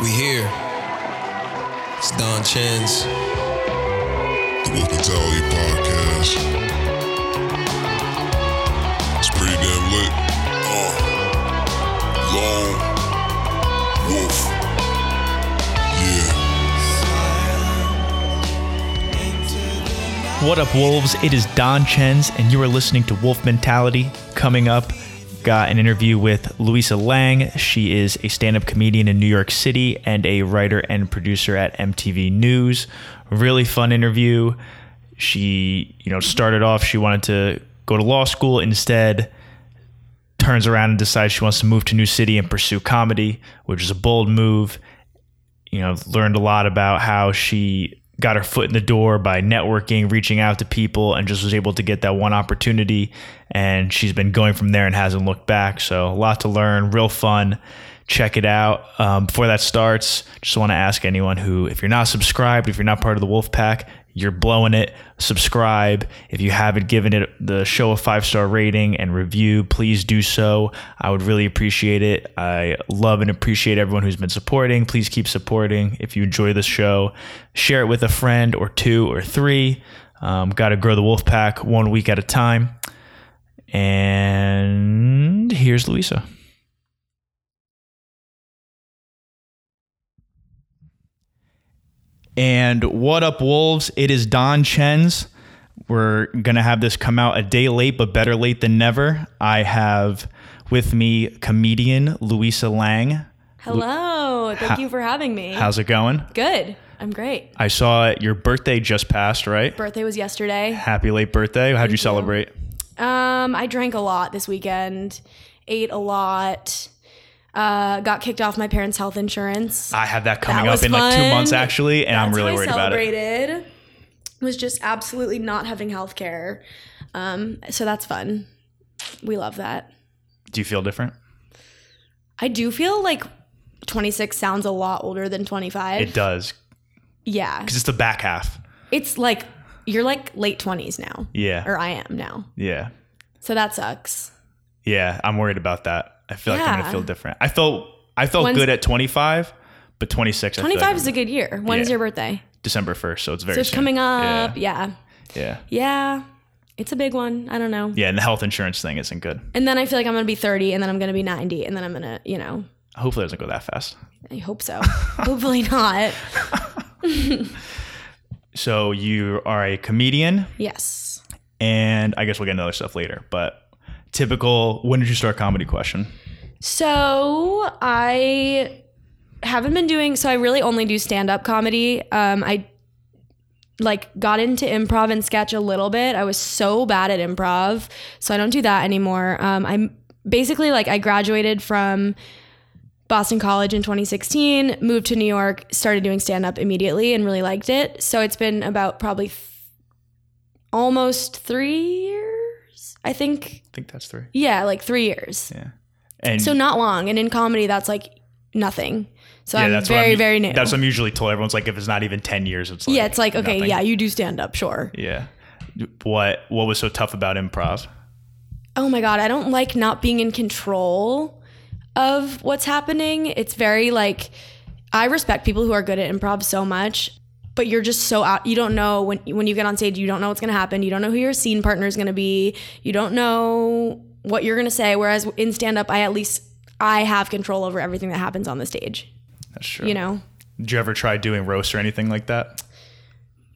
We here. It's Don Chen's The Wolf Mentality Podcast. It's pretty damn lit. Long Wolf. Yeah. What up, wolves? It is Don Chen's, and you are listening to Wolf Mentality. Coming up, got an interview with Luisa Liang. She is a stand-up comedian in New York City and a writer and producer at MTV News. Really fun interview. She, started off, she wanted to go to law school. Instead, turns around and decides she wants to move to New City and pursue comedy, which is a bold move. Learned a lot about how she got her foot in the door by networking, reaching out to people, and just was able to get that one opportunity. And she's been going from there and hasn't looked back. So a lot to learn, real fun. Check it out. Before that starts, just want to ask anyone who, if you're not subscribed, if you're not part of the Wolf Pack, you're blowing it. Subscribe. If you haven't given it the show a 5-star rating and review, please do so. I would really appreciate it. I love and appreciate everyone who's been supporting. Please keep supporting. If you enjoy the show, share it with a friend or two or three. Got to grow the Wolf Pack one week at a time. And here's Luisa. And what up, wolves? It is Don Chen's. We're going to have this come out a day late, but better late than never. I have with me comedian Luisa Liang. Hello. Thank you for having me. How's it going? Good. I'm great. I saw your birthday just passed, right? Birthday was yesterday. Happy late birthday. How'd you celebrate? I drank a lot this weekend, ate a lot. Got kicked off my parents' health insurance. I have that coming up in like 2 months, actually, and I'm really worried about it. Was just absolutely not having health care. So that's fun. We love that. Do you feel different? I do feel like 26 sounds a lot older than 25. It does. Yeah. Because it's the back half. It's like, you're like late 20s now. Yeah. Or I am now. Yeah. So that sucks. Yeah, I'm worried about that. I feel like I'm going to feel different. I felt good at 25, but 26. 25 is a good year. When is your birthday? December 1st. So it's very soon. So it's coming up. Yeah. It's a big one. I don't know. Yeah. And the health insurance thing isn't good. And then I feel like I'm going to be 30 and then I'm going to be 90 and then I'm going to, Hopefully it doesn't go that fast. I hope so. Hopefully not. So you are a comedian. Yes. And I guess we'll get into other stuff later, but typical, when did you start comedy question? So I haven't been doing, I really only do stand-up comedy. I got into improv and sketch a little bit. I was so bad at improv, so I don't do that anymore. I'm basically I graduated from Boston College in 2016, moved to New York, started doing stand-up immediately and really liked it. So it's been about probably almost 3 years. I think that's 3. Yeah, 3 years. Yeah. And so not long. And in comedy, that's nothing. So yeah, I'm very, very new. That's what I'm usually told. Everyone's if it's not even 10 years, it's yeah, it's okay, nothing. Yeah, you do stand up, sure. Yeah. What was so tough about improv? Oh my God, I don't like not being in control of what's happening. It's very I respect people who are good at improv so much. But you're just so out. You don't know when you get on stage, you don't know what's going to happen. You don't know who your scene partner is going to be. You don't know what you're going to say. Whereas in stand-up, I have control over everything that happens on the stage. That's true. Did you ever try doing roasts or anything like that?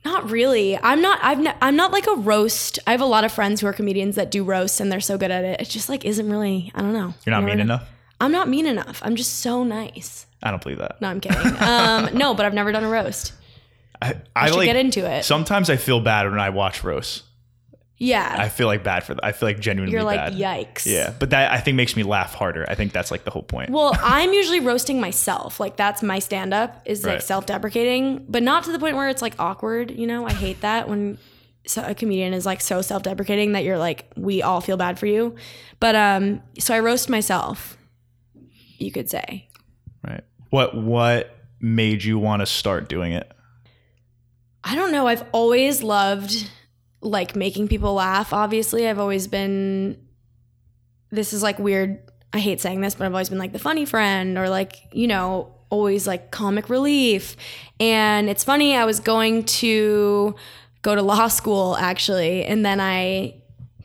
Not really. I'm not a roast. I have a lot of friends who are comedians that do roasts and they're so good at it. It just isn't really, I don't know. You're not mean enough? I'm not mean enough. I'm just so nice. I don't believe that. No, I'm kidding. No, but I've never done a roast. I should get into it. Sometimes I feel bad when I watch roasts. Yeah. I feel bad for that. I feel genuinely bad. You're yikes. Yeah. But that I think makes me laugh harder. I think that's the whole point. Well, I'm usually roasting myself. That's my stand up is right. Self-deprecating, but not to the point where it's awkward. I hate that when a comedian is so self-deprecating that you're we all feel bad for you. But, so I roast myself, you could say. Right. What made you want to start doing it? I don't know. I've always loved making people laugh. Obviously, I've always been, this is weird. I hate saying this, but I've always been the funny friend or always like comic relief. And it's funny, I was going to go to law school actually, and then I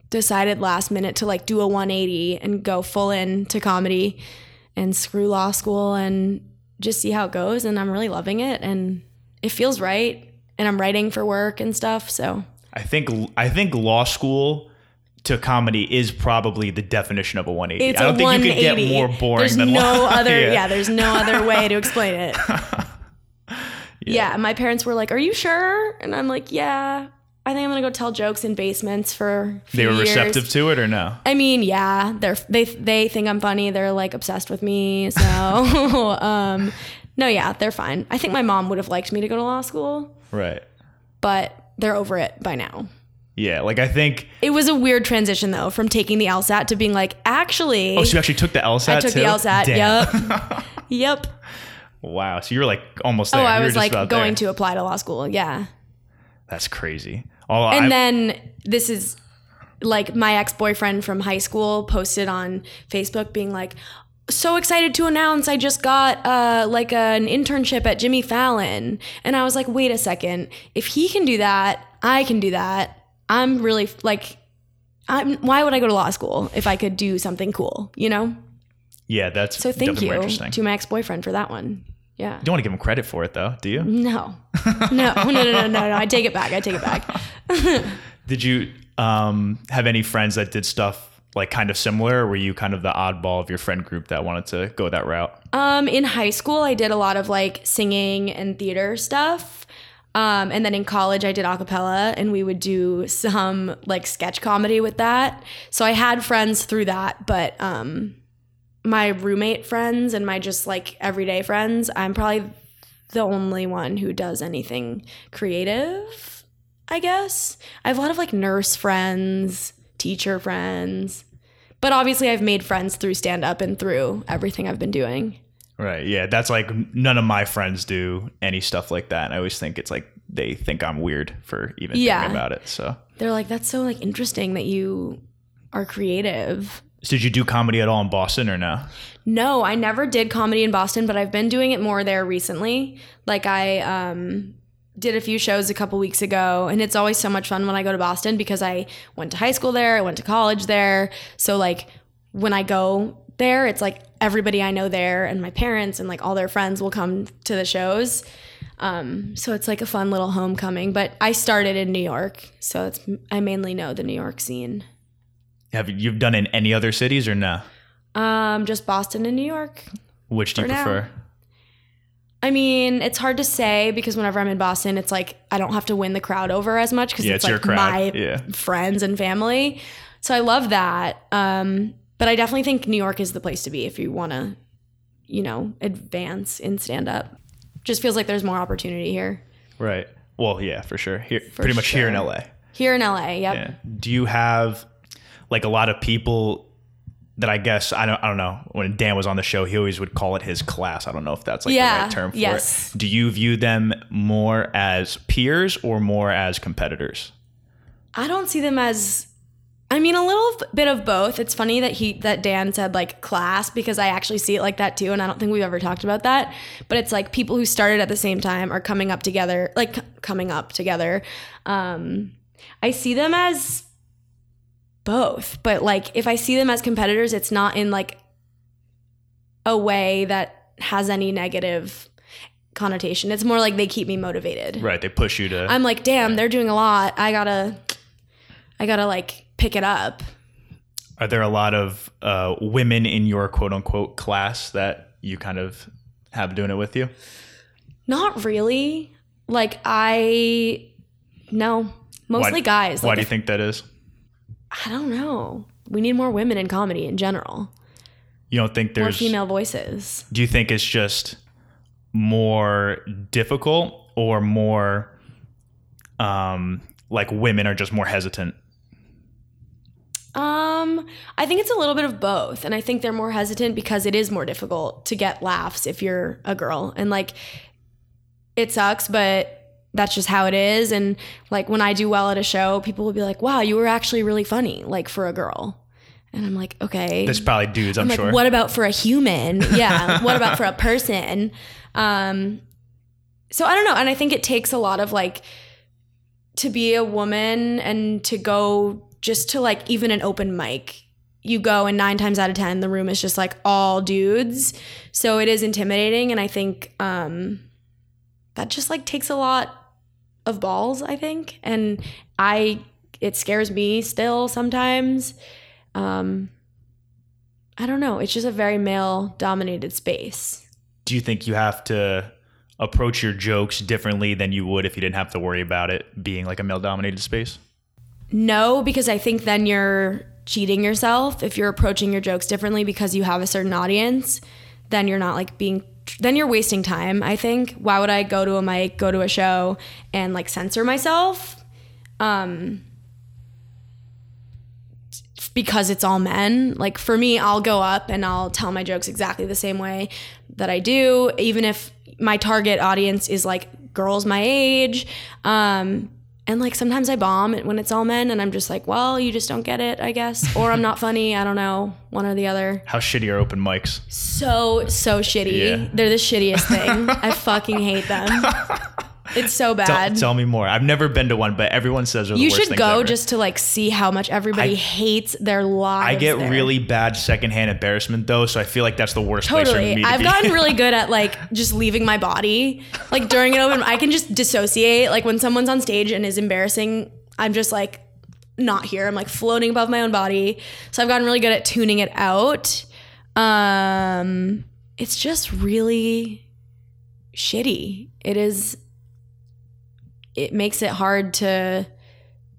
decided last minute to like do a 180 and go full in to comedy and screw law school and just see how it goes. And I'm really loving it and it feels right. And I'm writing for work and stuff. So I think law school to comedy is probably the definition of a 180. It's I don't think you could get more boring there's than no law. Other, yeah. There's no other way to explain it. Yeah. My parents were like, "Are you sure?" And I'm like, "Yeah, I think I'm going to go tell jokes in basements for a few years." They were receptive to it or no? I mean, yeah, they think I'm funny. They're like obsessed with me. So, no, yeah, they're fine. I think my mom would have liked me to go to law school. Right. But they're over it by now. Yeah, like I think it was a weird transition though from taking the LSAT to being like, actually. Oh, so you actually took the LSAT? I took the LSAT. Damn. Yep. Wow. So you were like almost there. Oh, I was like going to apply to law school. Yeah. That's crazy. And then this is like my ex-boyfriend from high school posted on Facebook being like, "So excited to announce I just got like an internship at Jimmy Fallon." And I was like, wait a second. If he can do that, I can do that. I'm really like, why would I go to law school if I could do something cool, you know? Yeah, that's so thank you to my ex-boyfriend for that one. Yeah. You don't want to give him credit for it though, do you? No. No. I take it back. Did you have any friends that did stuff like kind of similar, or were you kind of the oddball of your friend group that wanted to go that route? In high school, I did a lot of like singing and theater stuff. And then in college, I did a cappella, and we would do some like sketch comedy with that. So I had friends through that, but my roommate friends and my just like everyday friends, I'm probably the only one who does anything creative, I guess. I have a lot of like nurse friends, teacher friends, but obviously I've made friends through stand-up and through everything I've been doing. Right. Yeah, that's like none of my friends do any stuff like that, and I always think it's like they think I'm weird for even thinking about it. So they're like, "That's so like interesting that you are creative." So did you do comedy at all in Boston or no? No, I never did comedy in Boston, but I've been doing it more there recently. Like I did a few shows a couple weeks ago, and it's always so much fun when I go to Boston because I went to high school there, I went to college there. So like when I go there, it's like everybody I know there and my parents and like all their friends will come to the shows. So it's like a fun little homecoming, but I started in New York. So I mainly know the New York scene. Have you done in any other cities or no? Just Boston and New York. Which do you prefer? Now? I mean, it's hard to say because whenever I'm in Boston, it's like I don't have to win the crowd over as much because it's like my friends and family. So I love that. But I definitely think New York is the place to be if you want to, you know, advance in stand-up. Just feels like there's more opportunity here. Right. Well, yeah, for sure. Here in LA. Here in LA, yep. Yeah. Do you have like a lot of people that I guess, I don't know, when Dan was on the show, he always would call it his class. I don't know if that's like the right term for it. Do you view them more as peers or more as competitors? I don't see them as, I mean, a little bit of both. It's funny that Dan said like class because I actually see it like that too. And I don't think we've ever talked about that, but it's like people who started at the same time are coming up together. I see them as both, but like if I see them as competitors, it's not in like a way that has any negative connotation. It's more like they keep me motivated. Right, they push you to. I'm like, damn, they're doing a lot. I gotta like pick it up. Are there a lot of women in your quote unquote class that you kind of have doing it with you? Not really. Like no, mostly guys. Why do you think that is? I don't know. We need more women in comedy in general. You don't think there's more female voices? Do you think it's just more difficult or more like women are just more hesitant? I think it's a little bit of both. And I think they're more hesitant because it is more difficult to get laughs if you're a girl. And like it sucks, but that's just how it is. And like when I do well at a show, people will be like, "Wow, you were actually really funny, like for a girl." And I'm like, okay. There's probably dudes, I'm sure. What about for a human? Yeah. What about for a person? So I don't know. And I think it takes a lot of like, to be a woman and to go just to like even an open mic, you go and 9 times out of 10, the room is just like all dudes. So it is intimidating. And I think that just like takes a lot of balls, I think. And it scares me still sometimes. I don't know. It's just a very male dominated space. Do you think you have to approach your jokes differently than you would if you didn't have to worry about it being like a male dominated space? No, because I think then you're cheating yourself. If you're approaching your jokes differently because you have a certain audience, then you're not like then you're wasting time, I think. Why would I go to a mic, go to a show and like censor myself? Because it's all men. Like for me, I'll go up and I'll tell my jokes exactly the same way that I do, even if my target audience is like girls my age. And like sometimes I bomb when it's all men and I'm just like, well, you just don't get it, I guess. Or I'm not funny. I don't know. One or the other. How shitty are open mics? So shitty. Yeah. They're the shittiest thing. I fucking hate them. It's so bad. Tell me more. I've never been to one, but everyone says they're the worst things ever. You should go just to like see how much everybody hates their lives. I get really bad secondhand embarrassment though, so I feel like that's the worst place for me to be. I've gotten really good at like just leaving my body. Like during an open, I can just dissociate. Like when someone's on stage and is embarrassing, I'm just like not here. I'm like floating above my own body. So I've gotten really good at tuning it out. It's just really shitty. It makes it hard to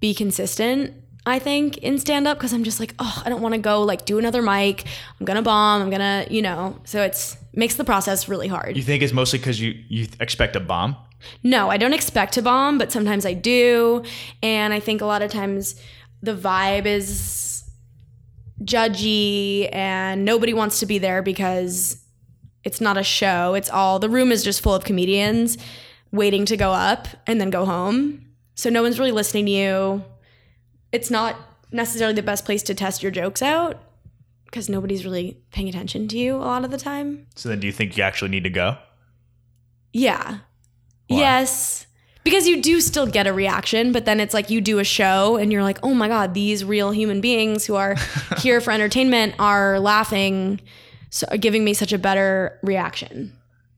be consistent, I think, in stand-up because I'm just like, oh, I don't want to go like do another mic. I'm going to bomb. I'm going to, you know, so it makes the process really hard. You think it's mostly because you expect a bomb? No, I don't expect to bomb, but sometimes I do. And I think a lot of times the vibe is judgy and nobody wants to be there because it's not a show. The room is just full of comedians waiting to go up and then go home. So no one's really listening to you. It's not necessarily the best place to test your jokes out because nobody's really paying attention to you a lot of the time. So then do you think you actually need to go? Yeah. Why? Yes. Because you do still get a reaction, but then it's like you do a show and you're like, oh my God, these real human beings who are here for entertainment are laughing, so giving me such a better reaction.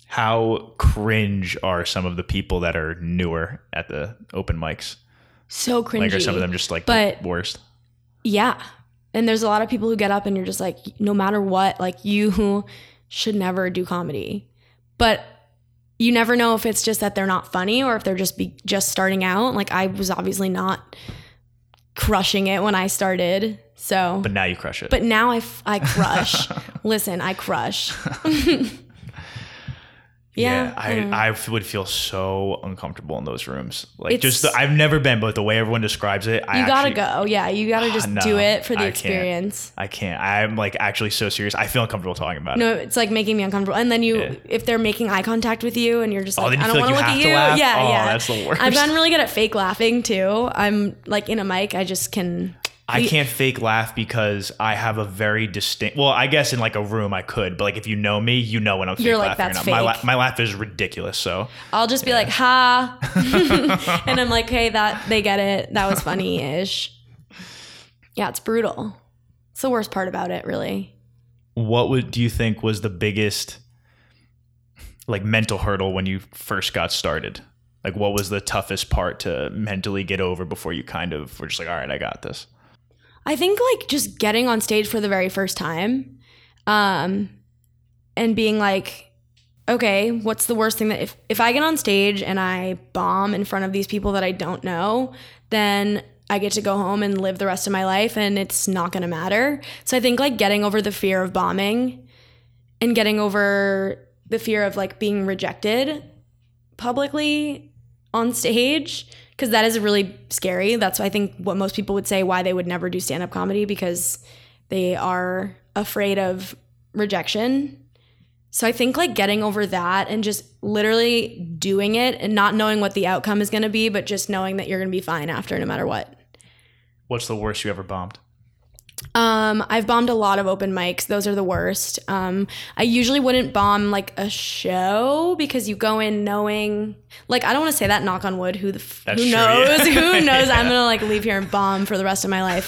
How cringe are some of the people that are newer at the open mics? So cringy. Like, are some of them just like the worst? Yeah. And there's a lot of people who get up and you're just like, no matter what, like you should never do comedy. But you never know if it's just that they're not funny or if they're just starting out. Like I was obviously not crushing it when I started. So. But now you crush it. But now I crush. Listen, I crush. Yeah, I would feel so uncomfortable in those rooms. Like I've never been, but the way everyone describes it, you gotta go. Yeah, you gotta just do it for the experience. I can't. I'm like actually so serious. I feel uncomfortable talking about it. No, it's like making me uncomfortable. And then if they're making eye contact with you, and you're just like, I don't want to look at you. Laugh? Yeah, yeah. That's the worst. I've gotten really good at fake laughing too. I'm like in a mic, I just can. I can't fake laugh because I have a very distinct. Well, I guess in like a room I could, but like if you know me, you know when I'm fake laughing. That's fake. My laugh is ridiculous. So I'll just be like, ha, and I'm like, hey, they get it. That was funny-ish. Yeah, it's brutal. It's the worst part about it, really. What do you think was the biggest like mental hurdle when you first got started? Like, what was the toughest part to mentally get over before you kind of were just like, all right, I got this? I think like just getting on stage for the very first time and being like, okay, what's the worst thing that if I get on stage and I bomb in front of these people that I don't know, then I get to go home and live the rest of my life and it's not going to matter. So I think like getting over the fear of bombing and getting over the fear of like being rejected publicly on stage, because that is really scary. That's, I think, what most people would say why they would never do stand-up comedy, because they are afraid of rejection. So I think like getting over that and just literally doing it and not knowing what the outcome is going to be, but just knowing that you're going to be fine after no matter what. What's the worst you ever bombed? I've bombed a lot of open mics. Those are the worst. I usually wouldn't bomb like a show because you go in knowing, like, I don't want to say that, knock on wood, who knows yeah. I'm going to like leave here and bomb for the rest of my life.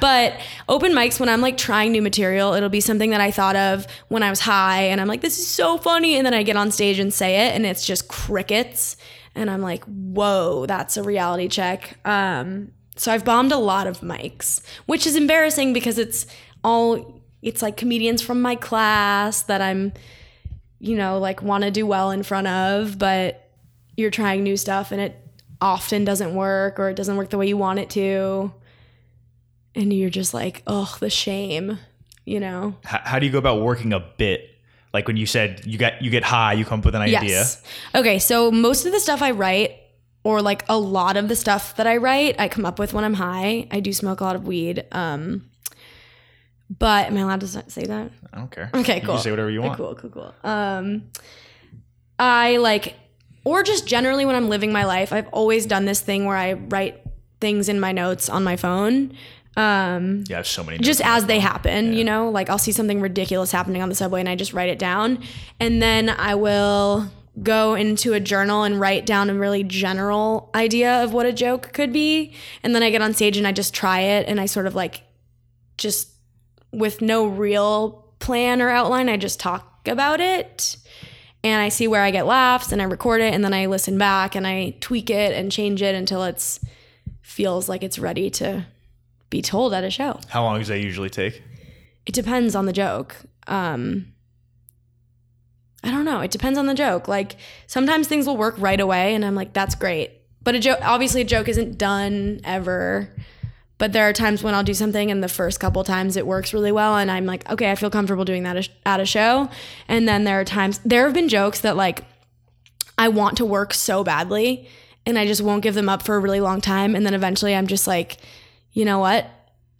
But open mics, when I'm like trying new material, it'll be something that I thought of when I was high and I'm like, this is so funny. And then I get on stage and say it and it's just crickets. And I'm like, whoa, that's a reality check. So I've bombed a lot of mics, which is embarrassing because it's like comedians from my class that I'm, you know, like want to do well in front of, but you're trying new stuff and it often doesn't work or it doesn't work the way you want it to. And you're just like, oh, the shame, you know? How do you go about working a bit? Like when you said you get high, you come up with an idea. Yes. Okay, so most of the stuff I write, or like a lot of the stuff that I write, I come up with when I'm high. I do smoke a lot of weed. But am I allowed to say that? I don't care. Okay, cool. You can say whatever you want. Cool. I like, or just generally when I'm living my life, I've always done this thing where I write things in my notes on my phone. Yeah, I have so many just as they happen, yeah. You know, like I'll see something ridiculous happening on the subway and I just write it down. And then I will go into a journal and write down a really general idea of what a joke could be. And then I get on stage and I just try it. And I sort of like, just with no real plan or outline, I just talk about it and I see where I get laughs and I record it. And then I listen back and I tweak it and change it until it feels like it's ready to be told at a show. How long does that usually take? It depends on the joke. I don't know. It depends on the joke. Like sometimes things will work right away and I'm like, that's great. But a joke isn't done ever. But there are times when I'll do something and the first couple times it works really well and I'm like, okay, I feel comfortable doing that at a show. And then there have been jokes that like I want to work so badly and I just won't give them up for a really long time. And then eventually I'm just like, you know what?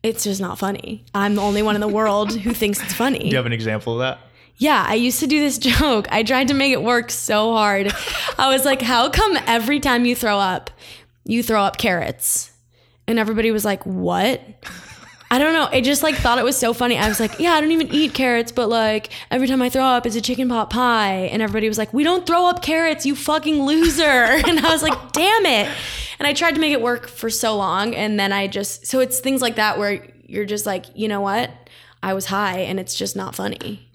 It's just not funny. I'm the only one in the world who thinks it's funny. Do you have an example of that? Yeah, I used to do this joke. I tried to make it work so hard. I was like, how come every time you throw up carrots? And everybody was like, what? I don't know. I just like thought it was so funny. I was like, yeah, I don't even eat carrots, but like every time I throw up, it's a chicken pot pie. And everybody was like, we don't throw up carrots, you fucking loser. And I was like, damn it. And I tried to make it work for so long. And then so it's things like that where you're just like, you know what? I was high and it's just not funny,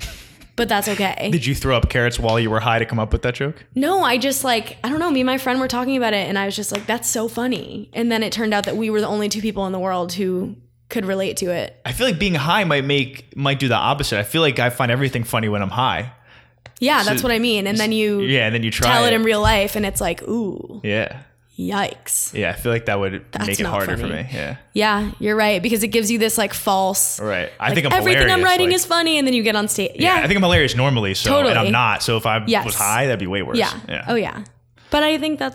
but that's okay. Did you throw up carrots while you were high to come up with that joke? No, I just like, I don't know. Me and my friend were talking about it and I was just like, that's so funny. And then it turned out that we were the only two people in the world who could relate to it. I feel like being high might do the opposite. I feel like I find everything funny when I'm high. Yeah, so, that's what I mean. And then you try tell it in real life and it's like, ooh. Yeah. Yikes. Yeah, I feel like that would make it harder for me. Yeah. Yeah, you're right, because it gives you this like false. Right. I think I'm hilarious. Everything I'm writing is funny and then you get on stage. Yeah. I think I'm hilarious normally, so totally. And I'm not. So if I was high, that'd be way worse. Yeah. Oh yeah. But I think part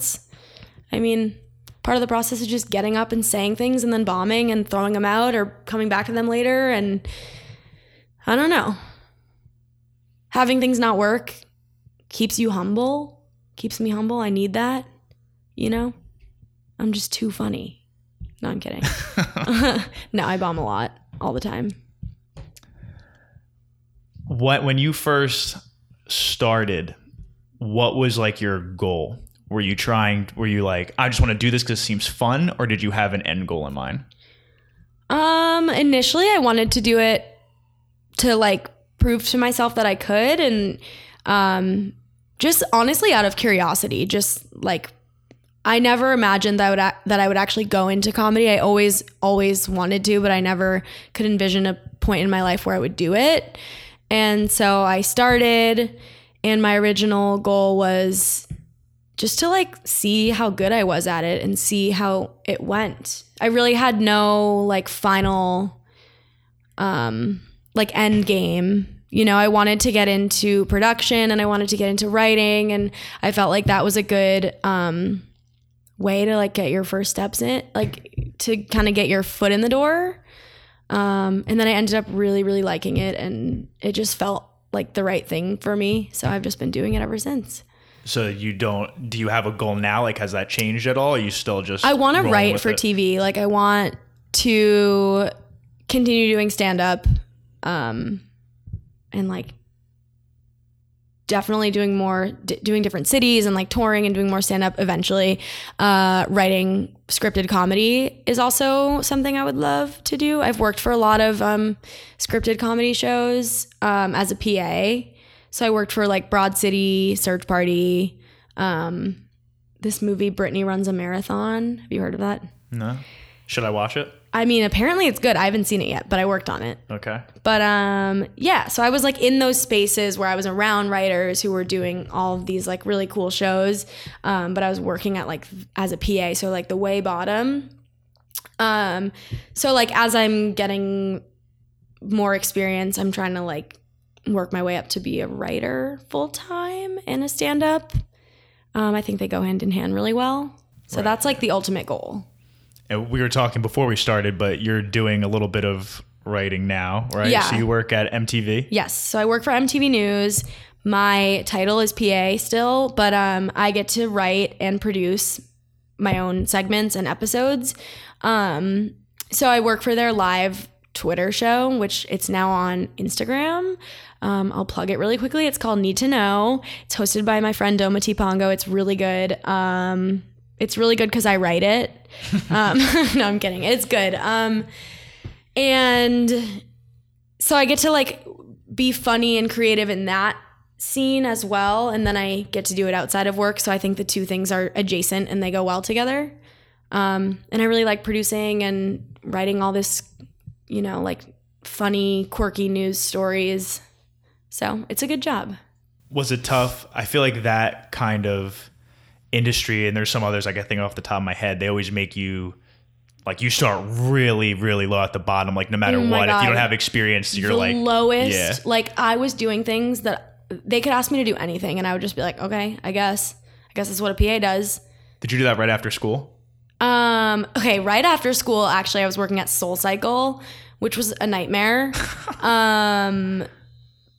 of the process is just getting up and saying things and then bombing and throwing them out or coming back to them later. And I don't know. Having things not work keeps you humble, keeps me humble. I need that. You know, I'm just too funny. No, I'm kidding. No, I bomb a lot all the time. When you first started, what was like your goal? Were you like, I just want to do this because it seems fun? Or did you have an end goal in mind? Initially, I wanted to do it to like prove to myself that I could. And just honestly out of curiosity, just like I never imagined that I would actually go into comedy. I always, always wanted to, but I never could envision a point in my life where I would do it. And so I started and my original goal was just to like see how good I was at it and see how it went. I really had no like final like end game. You know, I wanted to get into production and I wanted to get into writing and I felt like that was a good way to like get your first steps in, like to kind of get your foot in the door. And then I ended up really, really liking it and it just felt like the right thing for me. So I've just been doing it ever since. So do you have a goal now? Like, has that changed at all? Or are you still just I want to write for TV. Like I want to continue doing stand-up, and like definitely doing more, doing different cities and like touring and doing more stand-up eventually. Writing scripted comedy is also something I would love to do. I've worked for a lot of scripted comedy shows as a PA. So I worked for like Broad City, Search Party, this movie, Brittany Runs a Marathon. Have you heard of that? No. Should I watch it? I mean, apparently it's good. I haven't seen it yet, but I worked on it. Okay. But yeah, so I was like in those spaces where I was around writers who were doing all of these like really cool shows. But I was working at like as a PA, so like the way bottom. So like as I'm getting more experience, I'm trying to like work my way up to be a writer full time and a stand up. I think they go hand in hand really well. So right. That's like the ultimate goal. And we were talking before we started, but you're doing a little bit of writing now, right? Yeah. So you work at MTV? Yes. So I work for MTV News. My title is PA still, but I get to write and produce my own segments and episodes. So I work for their live Twitter show, which it's now on Instagram. I'll plug it really quickly. It's called Need to Know. It's hosted by my friend Domiti Pongo. It's really good. It's really good because I write it. No, I'm kidding. It's good. And so I get to like be funny and creative in that scene as well. And then I get to do it outside of work. So I think the two things are adjacent and they go well together. And I really like producing and writing all this, you know, like funny, quirky news stories. So it's a good job. Was it tough? I feel like that kind of industry, and there's some others I can think off the top of my head, they always make you like, you start really, really low at the bottom. Like no matter what, God. If you don't have experience, you're the like lowest. Yeah. Like I was doing things that they could ask me to do anything. And I would just be like, okay, I guess that's what a PA does. Did you do that right after school? Okay. Right after school, actually, I was working at SoulCycle, which was a nightmare.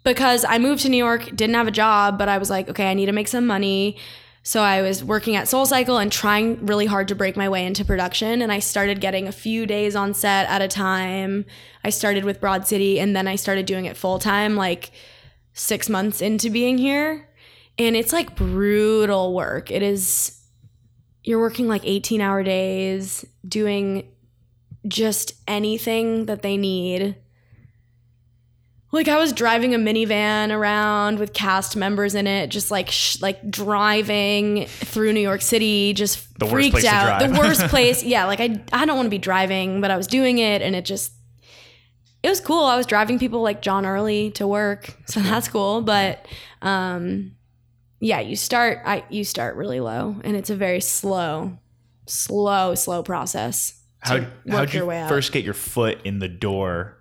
Because I moved to New York, didn't have a job, but I was like, okay, I need to make some money. So I was working at SoulCycle and trying really hard to break my way into production. And I started getting a few days on set at a time. I started with Broad City and then I started doing it full time, like 6 months into being here. And it's like brutal work. It is, you're working like 18-hour days, doing just anything that they need. Like I was driving a minivan around with cast members in it, just like driving through New York City, just freaked out. The worst place. Yeah. Like I don't want to be driving, but I was doing it and it was cool. I was driving people like John Early to work. So that's cool. But, yeah, you start really low and it's a very slow process. How did you first get your foot in the door?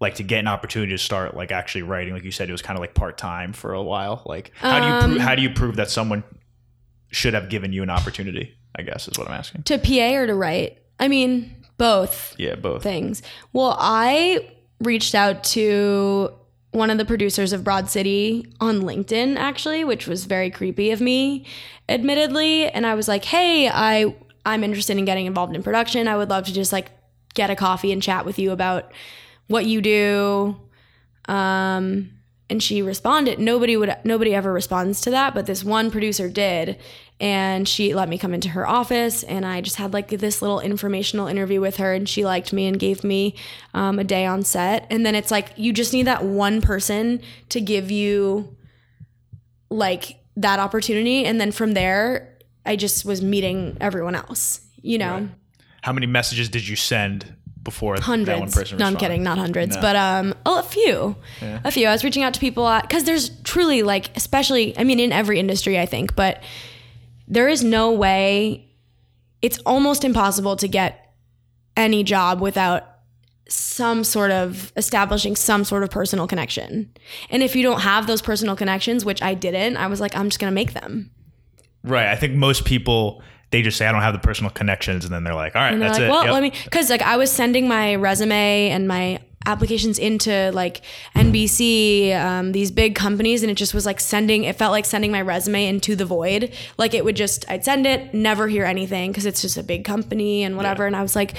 Like to get an opportunity to start like actually writing, like you said, it was kind of like part-time for a while. Like how do you prove that someone should have given you an opportunity, I guess is what I'm asking. To PA or to write? I mean, both. Yeah, both things. Well, I reached out to one of the producers of Broad City on LinkedIn actually, which was very creepy of me, admittedly. And I was like, hey, I'm interested in getting involved in production. I would love to just like get a coffee and chat with you about what you do. And she responded. Nobody ever responds to that, but this one producer did. And she let me come into her office and I just had like this little informational interview with her and she liked me and gave me a day on set. And then it's like, you just need that one person to give you like that opportunity. And then from there, I just was meeting everyone else, you know? Right. How many messages did you send before hundreds. That one person responded? No, I'm kidding. Not hundreds, no. But a few. Yeah. A few. I was reaching out to people because there's truly like, especially, I mean, in every industry, I think, but there is no way, it's almost impossible to get any job without some sort of establishing some sort of personal connection. And if you don't have those personal connections, which I didn't, I was like, I'm just going to make them. Right. I think most people, they just say, I don't have the personal connections. And then they're like, all right, that's like, it. Well, yep. Let me, cause like I was sending my resume and my applications into like NBC, these big companies. And it just was like it felt like sending my resume into the void. Like I'd send it, never hear anything. Cause it's just a big company and whatever. Yeah. And I was like,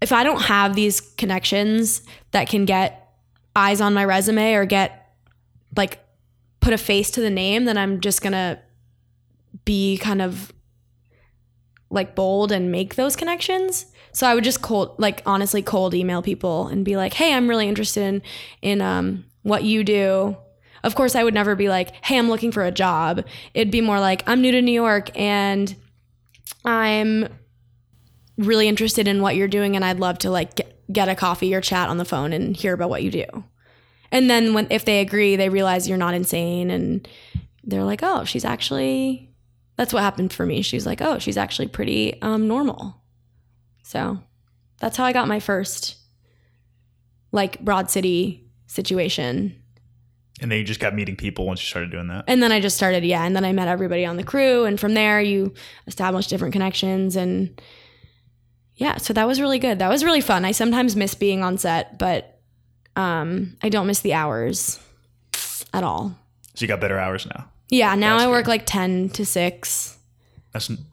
if I don't have these connections that can get eyes on my resume or get like put a face to the name, then I'm just gonna be kind of like bold and make those connections. So I would just cold email people and be like, hey, I'm really interested in what you do. Of course, I would never be like, hey, I'm looking for a job. It'd be more like, I'm new to New York and I'm really interested in what you're doing, and I'd love to like get a coffee or chat on the phone and hear about what you do. And then if they agree, they realize you're not insane, and they're like, oh, she's actually... That's what happened for me. She's like, oh, she's actually pretty normal. So that's how I got my first like Broad City situation. And then you just got meeting people once you started doing that? And then I just started, yeah. And then I met everybody on the crew. And from there, you establish different connections. And yeah, so that was really good. That was really fun. I sometimes miss being on set, but I don't miss the hours at all. So you got better hours now? Yeah, now I work like 10 to 6,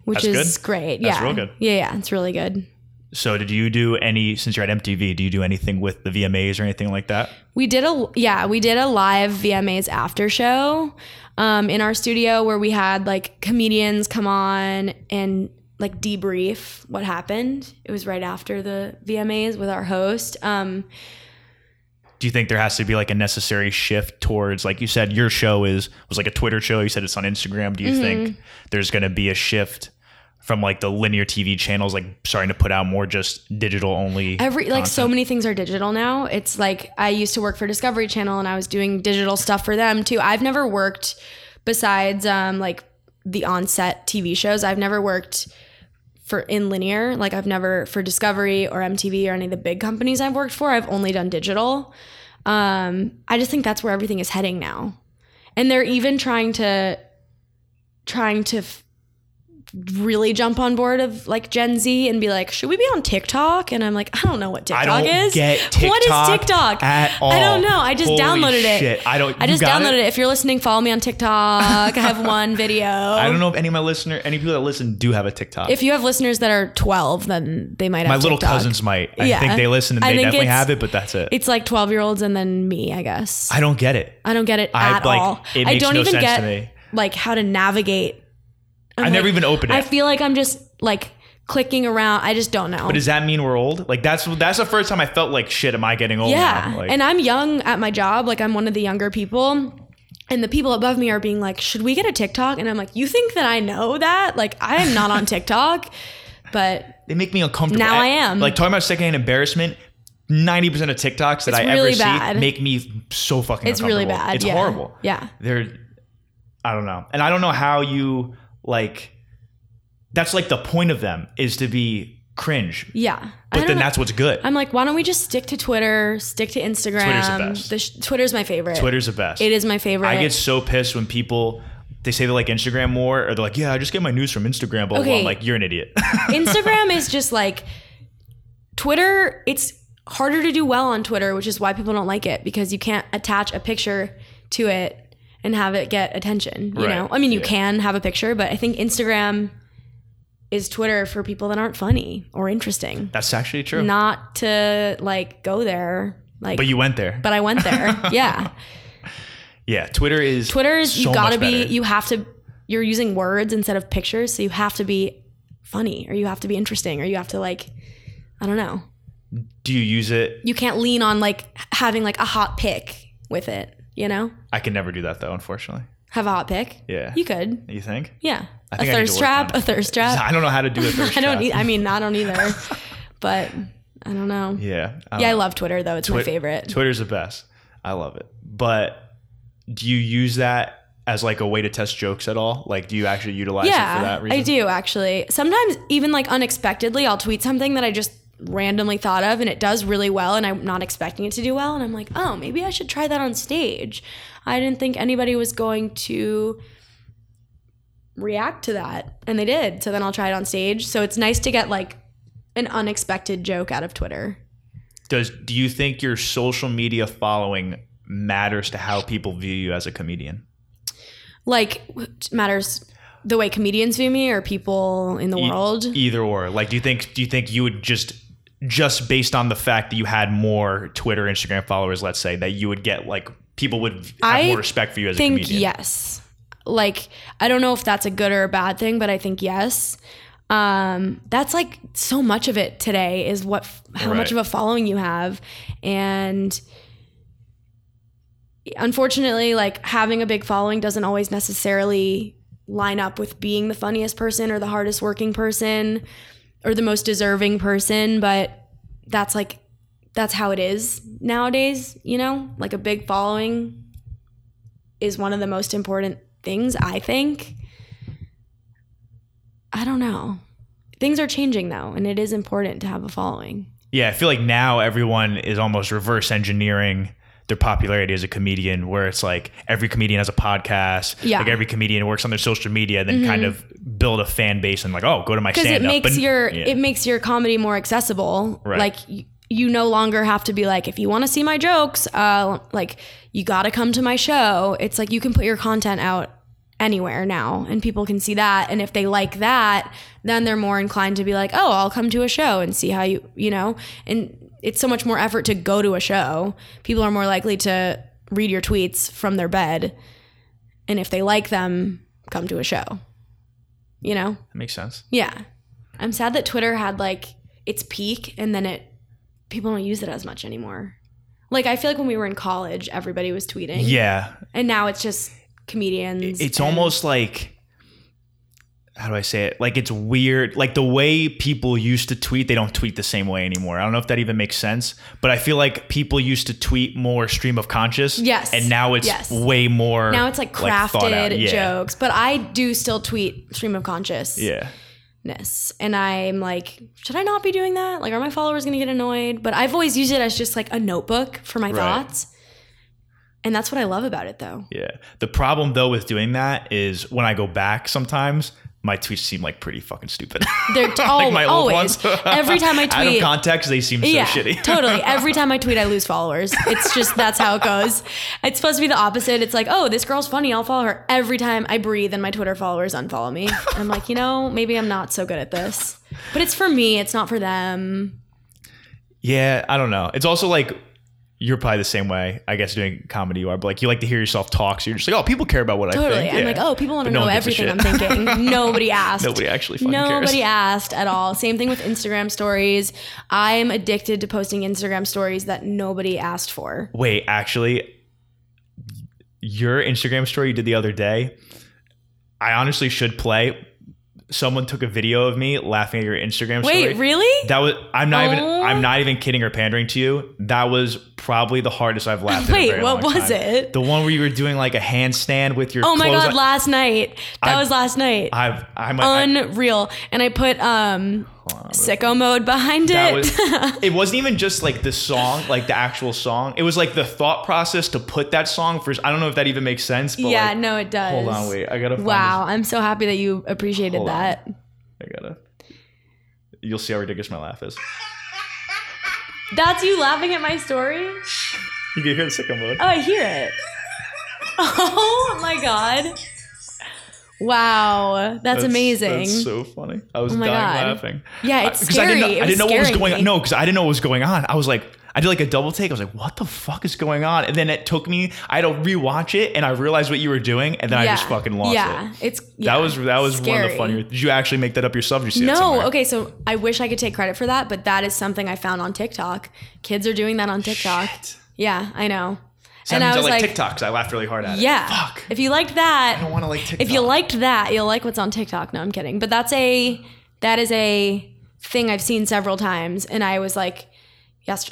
which is great. That's real good. Yeah, it's really good. So did you do any, since you're at MTV, do you do anything with the VMAs or anything like that? We did a live VMAs after show in our studio where we had like comedians come on and like debrief what happened. It was right after the VMAs with our host. Do you think there has to be like a necessary shift towards, like you said, your show was like a Twitter show. You said it's on Instagram. Do you think there's going to be a shift from like the linear TV channels, like starting to put out more just digital only? Like so many things are digital now. It's like, I used to work for Discovery Channel and I was doing digital stuff for them too. I've never worked besides like the on-set TV shows. I've never worked in linear, like I've never for Discovery or MTV or any of the big companies I've worked for, I've only done digital. I just think that's where everything is heading now. And they're even trying to really jump on board of like Gen Z and be like, should we be on TikTok? And I'm like, I don't know what TikTok is. I don't get TikTok. What is TikTok at all? I don't know. I just downloaded it. I just downloaded it. If you're listening, follow me on TikTok. I have one video. I don't know if any people that listen do have a TikTok. If you have listeners that are 12, then they might have TikTok. My little cousins might. I think they listen and they definitely have it, but that's it. It's like 12-year-olds and then me, I guess. I don't get it. I don't get it at all. It makes no sense to me. I don't even get like how to navigate. I never even opened it. I feel like I'm just like clicking around. I just don't know. But does that mean we're old? Like that's the first time I felt like, shit, am I getting old? Yeah. Like, and I'm young at my job. Like I'm one of the younger people, and the people above me are being like, should we get a TikTok? And I'm like, you think that I know that? Like I am not on TikTok, but they make me uncomfortable. Now I am. Like talking about secondhand embarrassment, 90% of TikToks that I ever see make me so fucking uncomfortable. It's really bad. It's horrible. Yeah. I don't know. And I don't know how you... Like, that's like the point of them is to be cringe. Yeah. But then that's what's good. I'm like, why don't we just stick to Twitter, stick to Instagram? Twitter's the best. Twitter's my favorite. Twitter's the best. It is my favorite. I get so pissed when people, they say they like Instagram more, or they're like, yeah, I just get my news from Instagram, blah, blah. I'm like, you're an idiot. Instagram is just like, Twitter, it's harder to do well on Twitter, which is why people don't like it, because you can't attach a picture to it and have it get attention, you know? I mean, you can have a picture, but I think Instagram is Twitter for people that aren't funny or interesting. That's actually true. Not to, like, go there. Like, but you went there. But I went there, yeah. Yeah, Twitter is, so you gotta be, you're using words instead of pictures, so you have to be funny, or you have to be interesting, or you have to, like, I don't know. Do you use it? You can't lean on, like, having, like, a hot pick with it. You know? I can never do that though, unfortunately. Have a hot pick? Yeah. You could. You think? Yeah. I think a thirst trap. I don't know how to do a thirst trap. I don't either. But I don't know. Yeah. I love Twitter though. It's my favorite. Twitter's the best. I love it. But do you use that as like a way to test jokes at all? Like, do you actually utilize it for that reason? I do actually. Sometimes even like unexpectedly, I'll tweet something that I just randomly thought of and it does really well and I'm not expecting it to do well and I'm like, oh, maybe I should try that on stage. I didn't think anybody was going to react to that, and they did, so then I'll try it on stage. So it's nice to get like an unexpected joke out of Twitter. Do you think your social media following matters to how people view you as a comedian? Like, matters the way comedians view me or people in the world? Either or. Like, do you think you would just just based on the fact that you had more Twitter, Instagram followers, let's say, that you would get, like, people would have more respect for you as a comedian? I think yes. Like, I don't know if that's a good or a bad thing, but I think yes. That's, like, so much of it today is what, how much of a following you have. And unfortunately, like, having a big following doesn't always necessarily line up with being the funniest person or the hardest working person or the most deserving person, but that's, like, that's how it is nowadays, you know? Like, a big following is one of the most important things, I think. I don't know. Things are changing, though, and it is important to have a following. Yeah, I feel like now everyone is almost reverse engineering their popularity as a comedian, where it's like every comedian has a podcast, like every comedian works on their social media, then kind of build a fan base and, like, oh, go to my stand-up. Because it makes your comedy more accessible. Right. Like, you no longer have to be like, if you want to see my jokes, like, you got to come to my show. It's like you can put your content out anywhere now and people can see that. And if they like that, then they're more inclined to be like, oh, I'll come to a show and see how you know, and it's so much more effort to go to a show. People are more likely to read your tweets from their bed. And if they like them, come to a show. You know? That makes sense. Yeah. I'm sad that Twitter had, like, its peak and then people don't use it as much anymore. Like, I feel like when we were in college, everybody was tweeting. Yeah. And now it's just comedians. It's almost like, how do I say it? Like, it's weird. Like, the way people used to tweet, they don't tweet the same way anymore. I don't know if that even makes sense, but I feel like people used to tweet more stream of conscious. Yes. And now it's way more. Now it's like crafted jokes, but I do still tweet stream of conscious. Yeah. And I'm like, should I not be doing that? Like, are my followers going to get annoyed? But I've always used it as just, like, a notebook for my thoughts. And that's what I love about it, though. Yeah. The problem, though, with doing that is when I go back sometimes, my tweets seem, like, pretty fucking stupid. They're like my old always. Every time I tweet. Out of context, they seem so shitty. Totally. Every time I tweet, I lose followers. It's just, that's how it goes. It's supposed to be the opposite. It's like, oh, this girl's funny, I'll follow her. Every time I breathe and my Twitter followers unfollow me. And I'm like, you know, maybe I'm not so good at this. But it's for me. It's not for them. Yeah, I don't know. It's also like, you're probably the same way, I guess, doing comedy you are, but, like, you like to hear yourself talk, so you're just like, oh, people care about what I think. Totally. I'm like, oh, people want to know everything I'm thinking. Nobody asked. Nobody actually fucking cares. Nobody asked at all. Same thing with Instagram stories. I'm addicted to posting Instagram stories that nobody asked for. Wait, actually, your Instagram story you did the other day, I honestly should play. Someone took a video of me laughing at your Instagram story. Wait, really? That was I'm not even kidding or pandering to you. That was probably the hardest I've laughed at. Wait, in a very what long was time. It? The one where you were doing, like, a handstand with your clothes. Oh my god, last night. That was last night. Unreal. And I put sicko mode behind it. It wasn't even just, like, the song, like the actual song. It was, like, the thought process to put that song first. I don't know if that even makes sense, but yeah, like, no, it does. Hold on, wait. I gotta find this. I'm so happy that you appreciated that. You'll see how ridiculous my laugh is. That's you laughing at my story? You can hear the sicko mode. Oh, I hear it. Oh my god. Wow, that's amazing. That's so funny. I was dying laughing. Yeah, it's scary. I didn't know what was going on. I was like, I did, like, a double take. I was like, what the fuck is going on? And then it took me, I had to rewatch it, and I realized what you were doing, and then I just fucking lost it. That was scary. One of the funnier. Did you actually make that up yourself? Did you see it somewhere? Okay, so I wish I could take credit for that, but that is something I found on TikTok. Kids are doing that on TikTok. Shit. Yeah, I know. And I was like TikToks. I laughed really hard at it. Yeah. Fuck. If you liked that, I don't want to like TikTok. If you liked that, you'll like what's on TikTok. No, I'm kidding. But that is a thing I've seen several times, and I was like,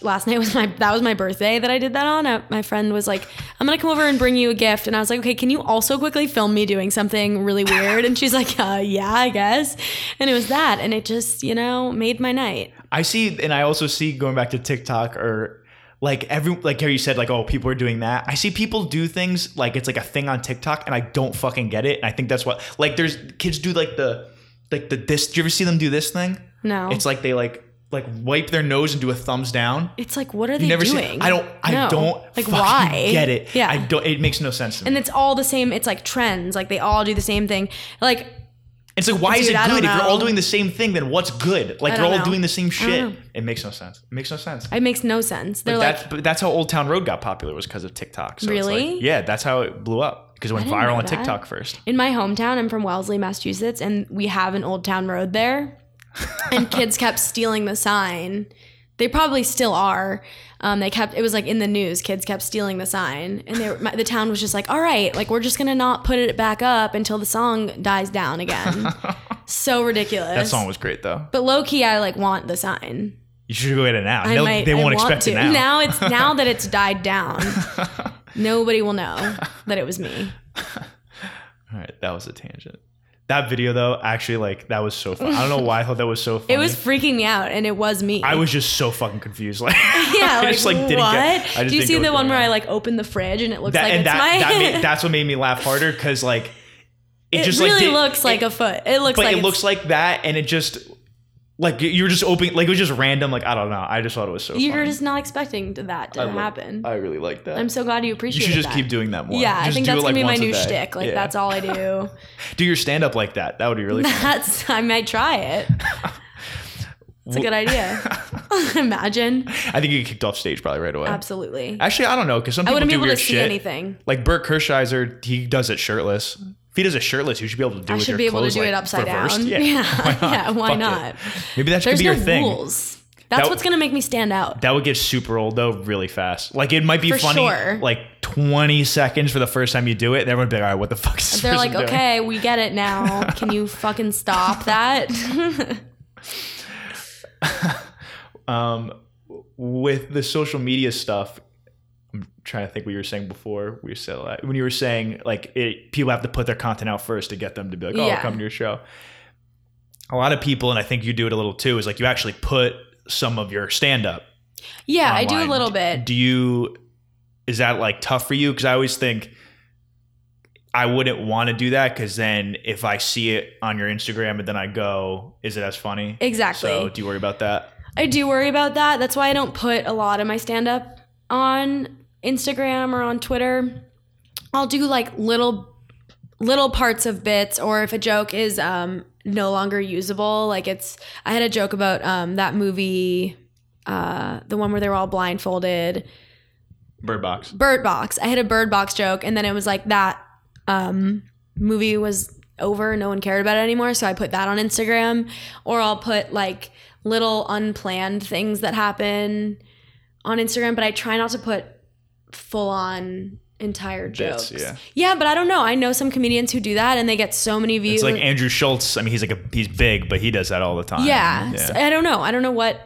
last night was my birthday that I did that on. My friend was like, I'm gonna come over and bring you a gift, and I was like, okay, can you also quickly film me doing something really weird? And she's like, yeah, I guess. And it was that, and it just made my night. I see, and I also see going back to TikTok or. Like Harry said, like, oh, people are doing that. I see people do things like it's like a thing on TikTok, and I don't fucking get it. And I think that's what, like, there's kids do like the this. Do you ever see them do this thing? No. It's like they like wipe their nose and do a thumbs down. It's like, what are they doing? I don't why get it. Yeah. It makes no sense to me. And it's all the same. It's like trends. Like, they all do the same thing. Like. It's like, why is it good? If you're all doing the same thing, then what's good? Like, you're all doing the same shit. It makes no sense. It makes no sense. It makes no sense. But that's how Old Town Road got popular, was because of TikTok. So really? It's like, yeah, that's how it blew up, because it went viral on TikTok first. In my hometown, I'm from Wellesley, Massachusetts, and we have an Old Town Road there. And kids kept stealing the sign. They probably still are. It was like in the news, kids kept stealing the sign, and the town was just like, all right, like, we're just going to not put it back up until the song dies down again. So ridiculous. That song was great though. But low key, I like want the sign. You should go get it now. They won't expect it now. Now that it's died down, nobody will know that it was me. All right. That was a tangent. That video, though, actually, like, that was so fun. I don't know why I thought that was so funny. It was freaking me out, and it was me. I was just so fucking confused. Like, yeah, I just, like, didn't get it. Do you see the one where I, like, opened the fridge, and it looks like it's my... That's what made me laugh harder, because, like... It just really looks like a foot. It looks like... But it looks like that, and it just... Like, you were just opening... Like, it was just random. Like, I don't know. I just thought it was so funny. You're just not expecting that to happen. I really like that. I'm so glad you appreciate that. You should just keep doing that more. Yeah, I think that's going to be my new shtick. Like, that's all I do. Do your stand-up like that. That would be really fun. I might try it. It's a good idea. Imagine. I think you get kicked off stage probably right away. Absolutely. Actually, I don't know, because some people do weird shit. I wouldn't be able to see anything. Like, Bert Hershiser, he does it shirtless. If he does it shirtless, you should be able to do it with your clothes. I should be able to do it upside down. Yeah, why not? Maybe that should be your thing. There's no rules. That's what's going to make me stand out. That would get super old, though, really fast. Like, it might be funny, like, 20 seconds for the first time you do it, and everyone would be like, all right, what the fuck is this person doing? They're like, okay, we get it now. Can you fucking stop that? With the social media stuff, I'm trying to think what you were saying before. We said when you were saying, like, people have to put their content out first to get them to be like, oh, I'll come to your show. A lot of people, and I think you do it a little too, is like you actually put some of your stand up. Yeah, online. I do a little bit. Is that like tough for you? Because I always think I wouldn't want to do that, because then if I see it on your Instagram and then I go, is it as funny? Exactly. So do you worry about that? I do worry about that. That's why I don't put a lot of my stand up on Instagram or on Twitter. I'll do like little parts of bits, or if a joke is no longer usable, like I had a joke about that movie, the one where they were all blindfolded. Bird Box. I had a Bird Box joke, and then it was like that movie was over, no one cared about it anymore, so I put that on Instagram. Or I'll put like little unplanned things that happen on Instagram, but I try not to put full-on entire jokes. Bits, yeah, but I don't know. I know some comedians who do that, and they get so many views. It's like Andrew Schultz. I mean, he's big, but he does that all the time. Yeah. So I don't know. I don't know what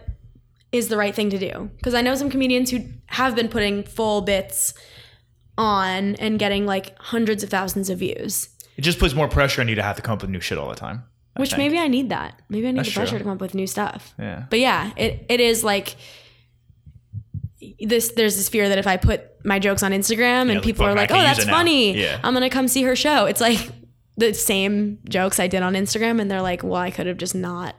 is the right thing to do, because I know some comedians who have been putting full bits on and getting like hundreds of thousands of views. It just puts more pressure on you to have to come up with new shit all the time. Which maybe I need that. Maybe I need the pressure to come up with new stuff. Yeah. But yeah, it is like... There's this fear that if I put my jokes on Instagram and people are like, oh, that's funny. Yeah. I'm going to come see her show. It's like the same jokes I did on Instagram, and they're like, well, I could have just not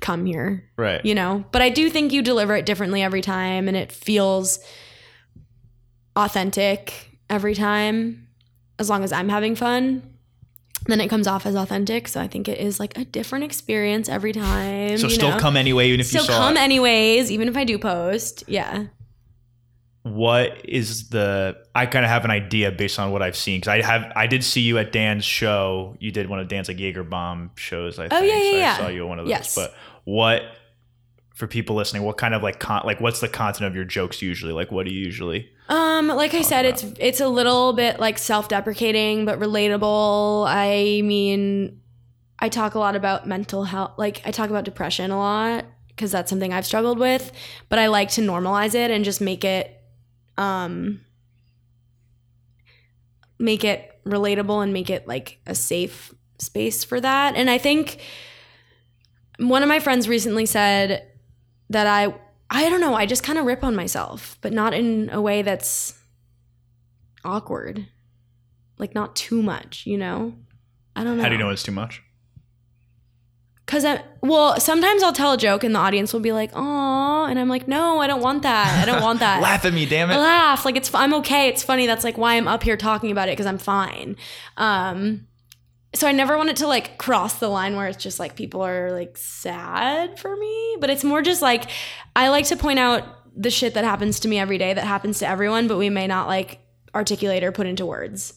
come here. Right. You know, but I do think you deliver it differently every time, and it feels authentic every time. As long as I'm having fun, then it comes off as authentic. So I think it is like a different experience every time. So come anyway, even if you saw it. Still come anyways, even if I do post. Yeah. What is I kind of have an idea based on what I've seen. Cause I did see you at Dan's show. You did one of Dan's like Jaeger Bomb shows, I think. Oh yeah. I saw you at one of those. Yes. But for people listening, what kind of like, what's the content of your jokes usually? Like, what do you usually... like I said, it's a little bit like self-deprecating, but relatable. I mean, I talk a lot about mental health. Like, I talk about depression a lot, because that's something I've struggled with, but I like to normalize it and just make it relatable and make it like a safe space for that. And I think one of my friends recently said that I don't know, I just kind of rip on myself, but not in a way that's awkward. Like, not too much, you know? I don't know. How do you know it's too much? Because sometimes I'll tell a joke and the audience will be like, "Aw," and I'm like, no, I don't want that. Laugh at me, damn it. Laugh. Like, I'm okay. It's funny. That's like why I'm up here talking about it, because I'm fine. So I never want it to like cross the line where it's just like people are like sad for me, but it's more just like I like to point out the shit that happens to me every day that happens to everyone, but we may not like articulate or put into words.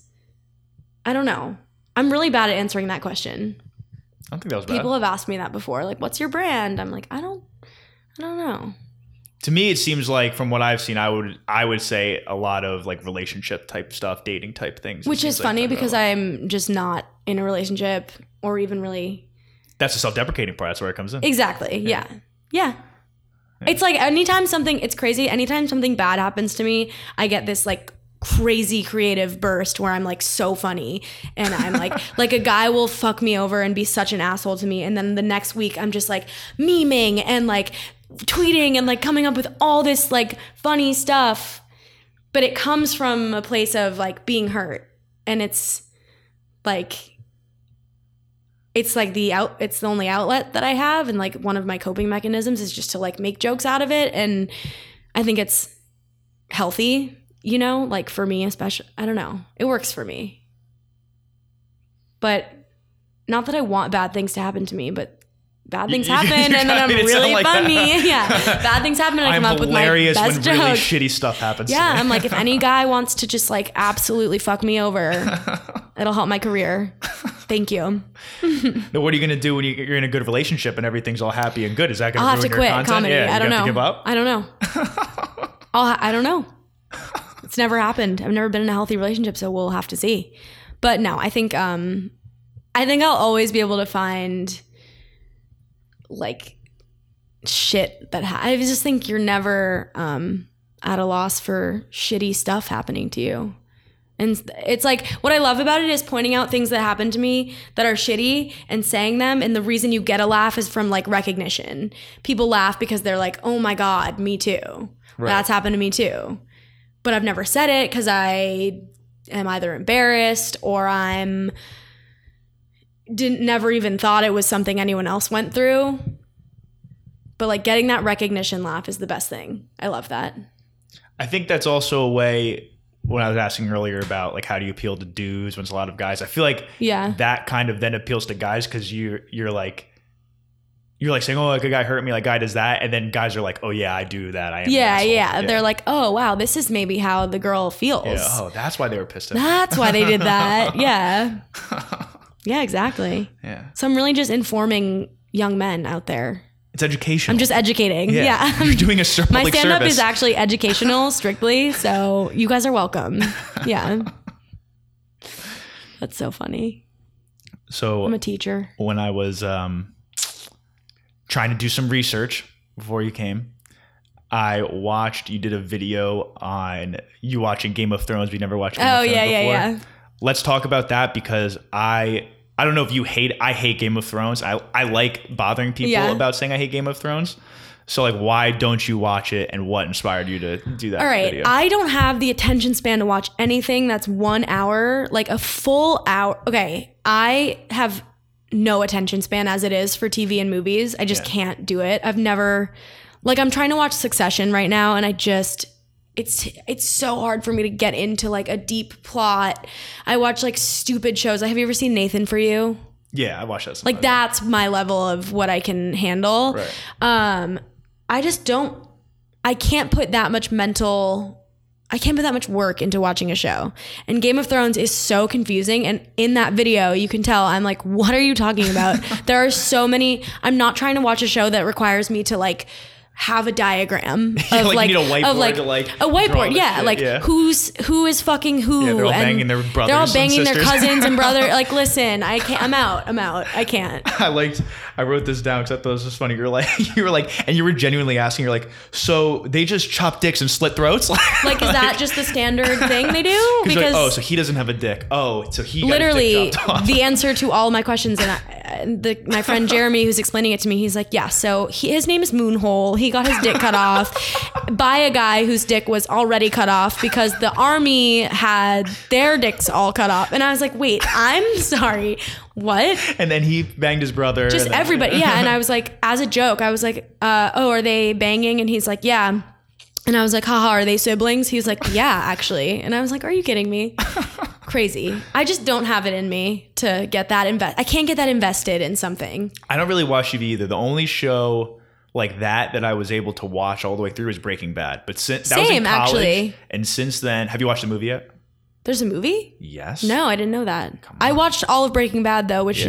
I don't know. I'm really bad at answering that question. I don't think that was bad. People have asked me that before. Like, what's your brand? I'm like, I don't know. To me, it seems like from what I've seen, I would say a lot of like relationship type stuff, dating type things. Which is funny because I'm just not in a relationship or even really. That's the self-deprecating part. That's where it comes in. Exactly. Yeah. Yeah. It's like anytime something bad happens to me, I get this like crazy creative burst where I'm like so funny and I'm like like a guy will fuck me over and be such an asshole to me. And then the next week I'm just like memeing and like tweeting and like coming up with all this like funny stuff, but it comes from a place of like being hurt, and it's the only outlet that I have, and like one of my coping mechanisms is just to like make jokes out of it, and I think it's healthy, you know, like for me especially. I don't know, it works for me, but not that I want bad things to happen to me, but bad things happen, and then I'm really like funny. Yeah, bad things happen, and I come up with my best jokes. I'm hilarious when really shitty stuff happens. Yeah, to me. I'm like, if any guy wants to just like absolutely fuck me over, it'll help my career. Thank you. Now, what are you gonna do when you're in a good relationship and everything's all happy and good? Is that gonna ruin your content? I'll have to quit comedy. Yeah, I don't know. Give up? I don't know. I don't know. It's never happened. I've never been in a healthy relationship, so we'll have to see. But no, I think I'll always be able to find. Like shit that I just think you're never at a loss for shitty stuff happening to you. And it's like what I love about it is pointing out things that happen to me that are shitty and saying them. And the reason you get a laugh is from like recognition. People laugh because they're like, oh my God, me too. Right. That's happened to me too. But I've never said it because I am either embarrassed or I'm never even thought it was something anyone else went through. But like getting that recognition laugh is the best thing. I love that. I think that's also a way when I was asking earlier about like how do you appeal to dudes when it's a lot of guys. I feel like that kind of then appeals to guys because you're like saying, oh, like a guy hurt me, like guy does that, and then guys are like, oh yeah, I do that. I am an asshole. They're like, oh wow, this is maybe how the girl feels. Yeah. Oh, that's why they were pissed at me. That's why they did that. Yeah. Yeah, exactly. Yeah. So I'm really just informing young men out there. It's educational. I'm just educating. Yeah. You're doing a public service. My stand-up is actually educational, strictly. So you guys are welcome. Yeah. That's so funny. So I'm a teacher. When I was trying to do some research before you came, I watched, you did a video on you watching Game of Thrones. We never watched Game of Thrones before. Yeah. Let's talk about that because I don't know if you hate, I hate Game of Thrones. I like bothering people about saying I hate Game of Thrones. So like, why don't you watch it and what inspired you to do that? All right. Video? I don't have the attention span to watch anything that's 1 hour, like a full hour. Okay. I have no attention span as it is for TV and movies. I just can't do it. I've never, like, I'm trying to watch Succession right now and I just... It's so hard for me to get into like a deep plot. I watch like stupid shows. Have you ever seen Nathan for You? Yeah, I watch that sometimes. Like that's my level of what I can handle. Right. I can't put that much work into watching a show. And Game of Thrones is so confusing. And in that video, you can tell I'm like, what are you talking about? There are so many. I'm not trying to watch a show that requires me to like have a diagram of like you need a whiteboard who is fucking who. Yeah, they're all banging their brothers. They're all banging their cousins and brother. Like, listen, I can't. I'm out. I can't. I wrote this down because I thought this was funny. You were like, and you were genuinely asking. You're like, so they just chop dicks and slit throats. Like, is that just the standard thing they do? Because like, oh, so he doesn't have a dick. Oh, so he literally got the answer to all my questions. And my friend Jeremy, who's explaining it to me, he's like, yeah. So his name is Moonhole. He got his dick cut off by a guy whose dick was already cut off because the army had their dicks all cut off. And I was like, wait, I'm sorry, what? And then he banged his brother. Just everybody. Yeah. And I was like, as a joke, I was like, oh, are they banging? And he's like, yeah. And I was like, haha, are they siblings? He's like, yeah, actually. And I was like, are you kidding me? crazy. I just don't have it in me to get that I can't get that invested in something. I don't really watch TV either. The only show like that I was able to watch all the way through was Breaking Bad. But since that was in college, actually. And since then, have you watched the movie yet? There's a movie? Yes. No, I didn't know that. I watched all of Breaking Bad though, which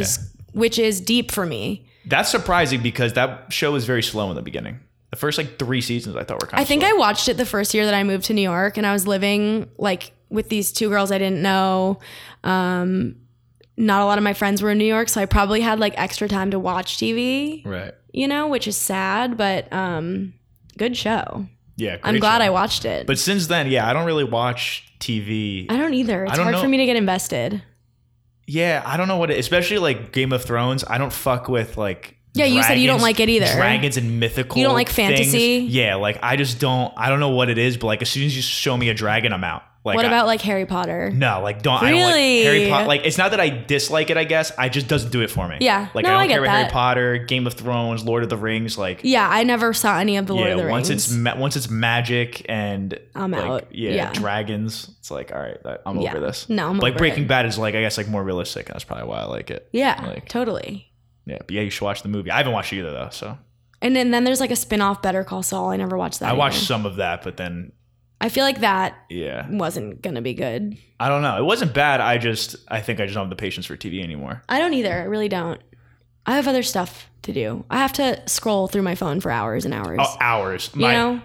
is deep for me. That's surprising because that show was very slow in the beginning. The first like 3 seasons I thought were kind of slow. I watched it the first year that I moved to New York, and I was living like with these 2 girls I didn't know. Not a lot of my friends were in New York, so I probably had like extra time to watch TV. Right. You know, which is sad, but good show. Yeah, great I'm glad show. I watched it. But since then, yeah, I don't really watch TV. I don't either. It's hard for me to get invested. Yeah, I don't know what it, especially like Game of Thrones. I don't fuck with like dragons, you said you don't like it either. Dragons and mythical. You don't like fantasy? Things. Yeah, like I don't know what it is, but like as soon as you show me a dragon, I'm out. Like, what about like Harry Potter? No, like don't. Really? I don't like Harry Potter. Like, it's not that I dislike it, I guess. I just doesn't do it for me. Yeah. Like, no, I don't care about Harry Potter, Game of Thrones, Lord of the Rings. Like, yeah, I never saw any of the Lord of the Rings. Once it's magic and I'm like, out. Yeah, dragons. It's like, all right, I'm over this. No, I'm over it. Breaking Bad is like, I guess, like more realistic. And that's probably why I like it. Yeah, like, totally. Yeah, but yeah, you should watch the movie. I haven't watched it either though. So. And then there's like a spinoff, Better Call Saul. I never watched that. I watched some of that, but then. I feel like that wasn't going to be good. I don't know. It wasn't bad. I think I just don't have the patience for TV anymore. I don't either. I really don't. I have other stuff to do. I have to scroll through my phone for hours and hours. Oh, hours. My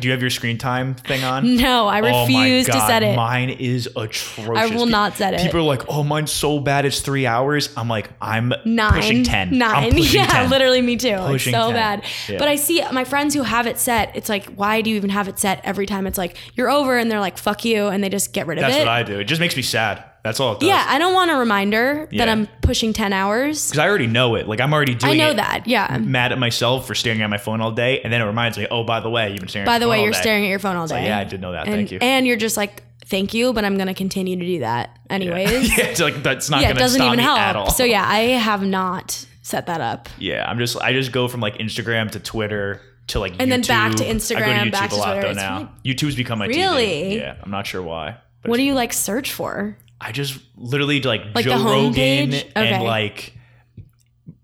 do you have your screen time thing on? No, I refuse to set it. Mine is atrocious. I will not set it. People are like, oh, mine's so bad. It's 3 hours. I'm like, I'm pushing 10. I'm pushing 10. Literally me too. Pushing it's so 10. Bad. Yeah. But I see my friends who have it set. It's like, why do you even have it set every time? It's like, you're over and they're like, fuck you. And they just get rid of it. That's what I do. It just makes me sad. That's all it does. Yeah, I don't want a reminder that I'm pushing 10 hours. Because I already know it. Like, I'm already doing it. I know that, mad at myself for staring at my phone all day. And then it reminds me, oh, by the way, you've been staring at your phone all day. By the way, you're staring at your phone all day. So, yeah, I did know that. Thank you. And you're just like, thank you, but I'm going to continue to do that anyways. Yeah, it's like, that's not going to stop me at all. So, yeah, I have not set that up. Yeah, I just go from, like, Instagram to Twitter to, like, YouTube. And then back to Instagram, I go to YouTube back to Twitter. Though, now. Really? YouTube's become my TV. Really? Yeah, I'm not sure why. What do you, like, search for? I just literally like Joe Rogan and like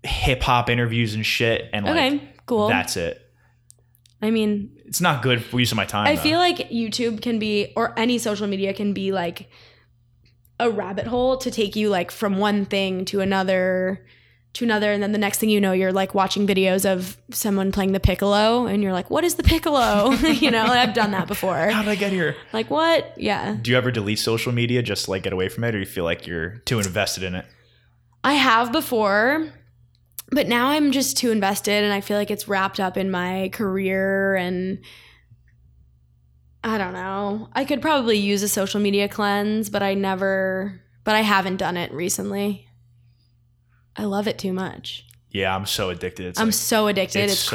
hip hop interviews and shit. And like, cool. That's it. I mean, it's not good for use of my time. I feel like YouTube can be, or any social media can be like a rabbit hole to take you like from one thing to another. And then the next thing you know, you're like watching videos of someone playing the piccolo and you're like, what is the piccolo? You know, I've done that before. How did I get here? Like what? Yeah. Do you ever delete social media just to, like, get away from it, or you feel like you're too invested in it? I have before, but now I'm just too invested and I feel like it's wrapped up in my career and I don't know. I could probably use a social media cleanse, but I haven't done it recently. I love it too much. Yeah, I'm so addicted. It's so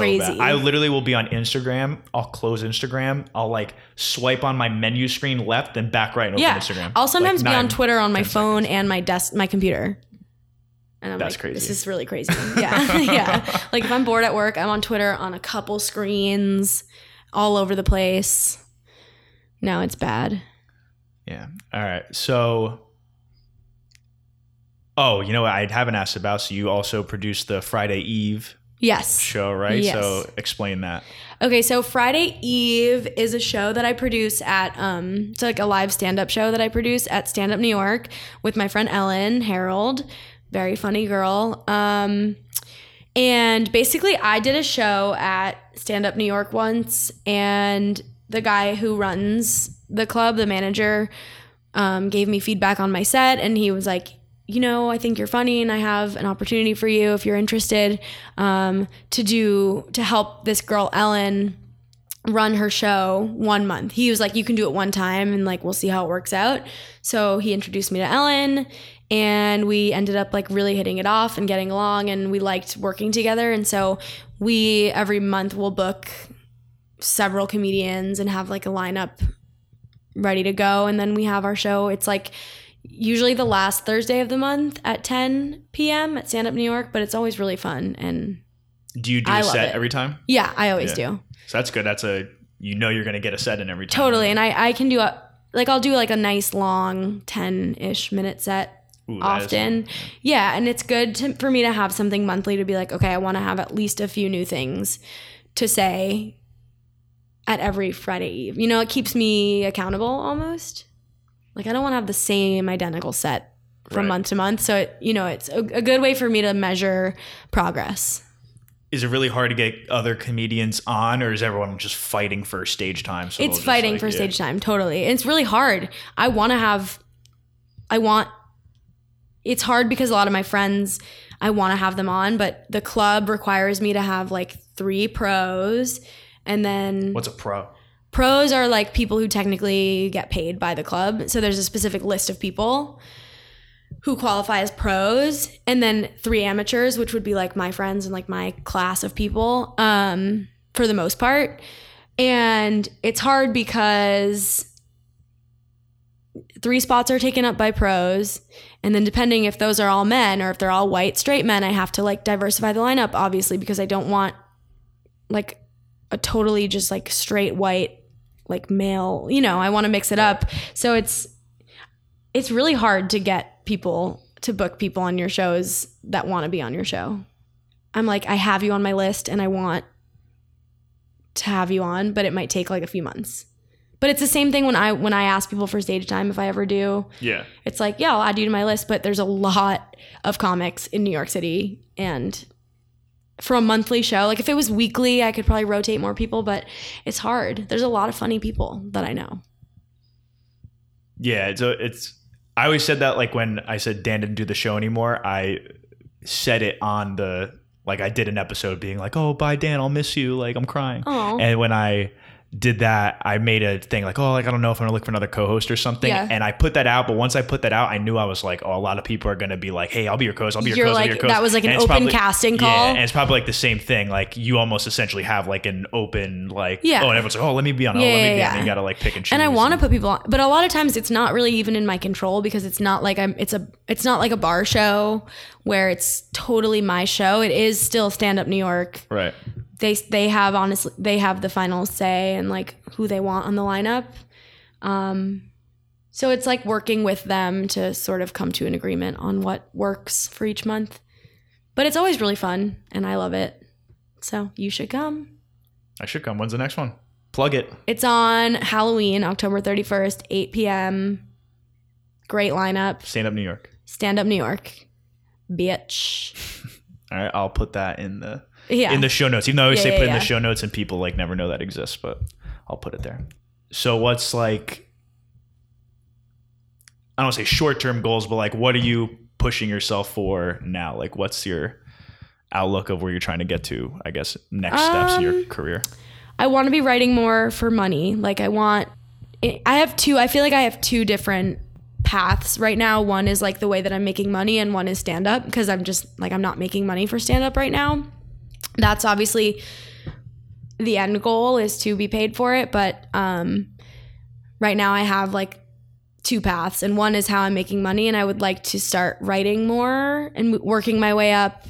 crazy. Bad. I literally will be on Instagram. I'll close Instagram. I'll like swipe on my menu screen left, then back right and open Instagram. I'll sometimes be on Twitter on my phone and my computer. And I'm That's like, crazy. This is really crazy. Yeah. Yeah. Like if I'm bored at work, I'm on Twitter on a couple screens all over the place. No, it's bad. Yeah. All right. So... Oh, you know what I haven't asked about? So you also produce the Friday Eve show, right? Yes. So explain that. Okay, so Friday Eve is a show that I produce at, it's like a live stand-up show that I produce at Stand-Up New York with my friend Ellen Harold, very funny girl. And basically I did a show at Stand-Up New York once, and the guy who runs the club, the manager, gave me feedback on my set, and he was like, you know, I think you're funny and I have an opportunity for you if you're interested to help this girl, Ellen, run her show 1 month. He was like, you can do it one time and like, we'll see how it works out. So he introduced me to Ellen and we ended up like really hitting it off and getting along and we liked working together. And so we, every month we'll book several comedians and have like a lineup ready to go. And then we have our show. It's like, usually the last Thursday of the month at 10 p.m. at Stand Up New York, but it's always really fun. And do you do a set every time? Yeah, I always do. So that's good. That's you're going to get a set in every time. Totally. And I can do like I'll do like a nice long 10-ish minute set. Ooh, often. Yeah. And it's good for me to have something monthly to be like, okay, I want to have at least a few new things to say at every Friday Eve. You know, it keeps me accountable almost. Like I don't want to have the same identical set from month to month. So, it, you know, it's a good way for me to measure progress. Is it really hard to get other comedians on, or is everyone just fighting for stage time? So it's fighting for stage time. Totally. And it's really hard. It's hard because a lot of my friends, I want to have them on, but the club requires me to have like 3 pros and then... What's a pro? Pros are like people who technically get paid by the club. So there's a specific list of people who qualify as pros, and then 3 amateurs, which would be like my friends and like my class of people, for the most part. And it's hard because 3 spots are taken up by pros, and then depending if those are all men or if they're all white straight men, I have to like diversify the lineup, obviously, because I don't want like a totally just like straight white like male, you know, I want to mix it up. So it's really hard to get people to book people on your shows that want to be on your show. I'm like, I have you on my list and I want to have you on, but it might take like a few months. But it's the same thing when I ask people for stage time, if I ever do. Yeah. It's like, yeah, I'll add you to my list, but there's a lot of comics in New York City, and for a monthly show, like if it was weekly, I could probably rotate more people, but it's hard. There's a lot of funny people that I know. Yeah, so it's I always said that, like when I said Dan didn't do the show anymore, I said it on the, like I did an episode being like, oh, bye Dan, I'll miss you, like I'm crying. Aww. And when I did that, I made a thing like, oh, like I don't know if I'm gonna look for another co-host or something. Yeah. And I put that out, but once I put that out, I knew I was like, oh, a lot of people are gonna be like, hey, I'll be your co-host, I'll be your co-host, I'll be your co-host. That was like an open casting call. Yeah, and it's probably like the same thing. Like you almost essentially have like an open like, yeah. Oh, and everyone's like, oh, let me be on, let me be on. And you gotta like pick and choose. And I want to put people on, but a lot of times it's not really even in my control, because it's not like it's not like a bar show where it's totally my show. It is still Stand-Up New York. Right. They have the final say and like who they want on the lineup. So it's like working with them to sort of come to an agreement on what works for each month. But it's always really fun and I love it. So you should come. I should come. When's the next one? Plug it. It's on Halloween, October 31st, 8 p.m. Great lineup. Stand-Up New York. Stand-Up New York. Bitch. All right, I'll put that in the... Yeah. In the show notes, even though I always say put in the show notes and people like never know that exists, but I'll put it there. So what's like, I don't want to say short-term goals, but like what are you pushing yourself for now? Like what's your outlook of where you're trying to get to, I guess, next steps in your career? I want to be writing more for money. Like I feel like I have 2 different paths right now. One is like the way that I'm making money, and one is stand-up, because I'm just like, I'm not making money for stand-up right now. That's obviously the end goal, is to be paid for it. But right now I have like 2 paths, and one is how I'm making money. And I would like to start writing more and working my way up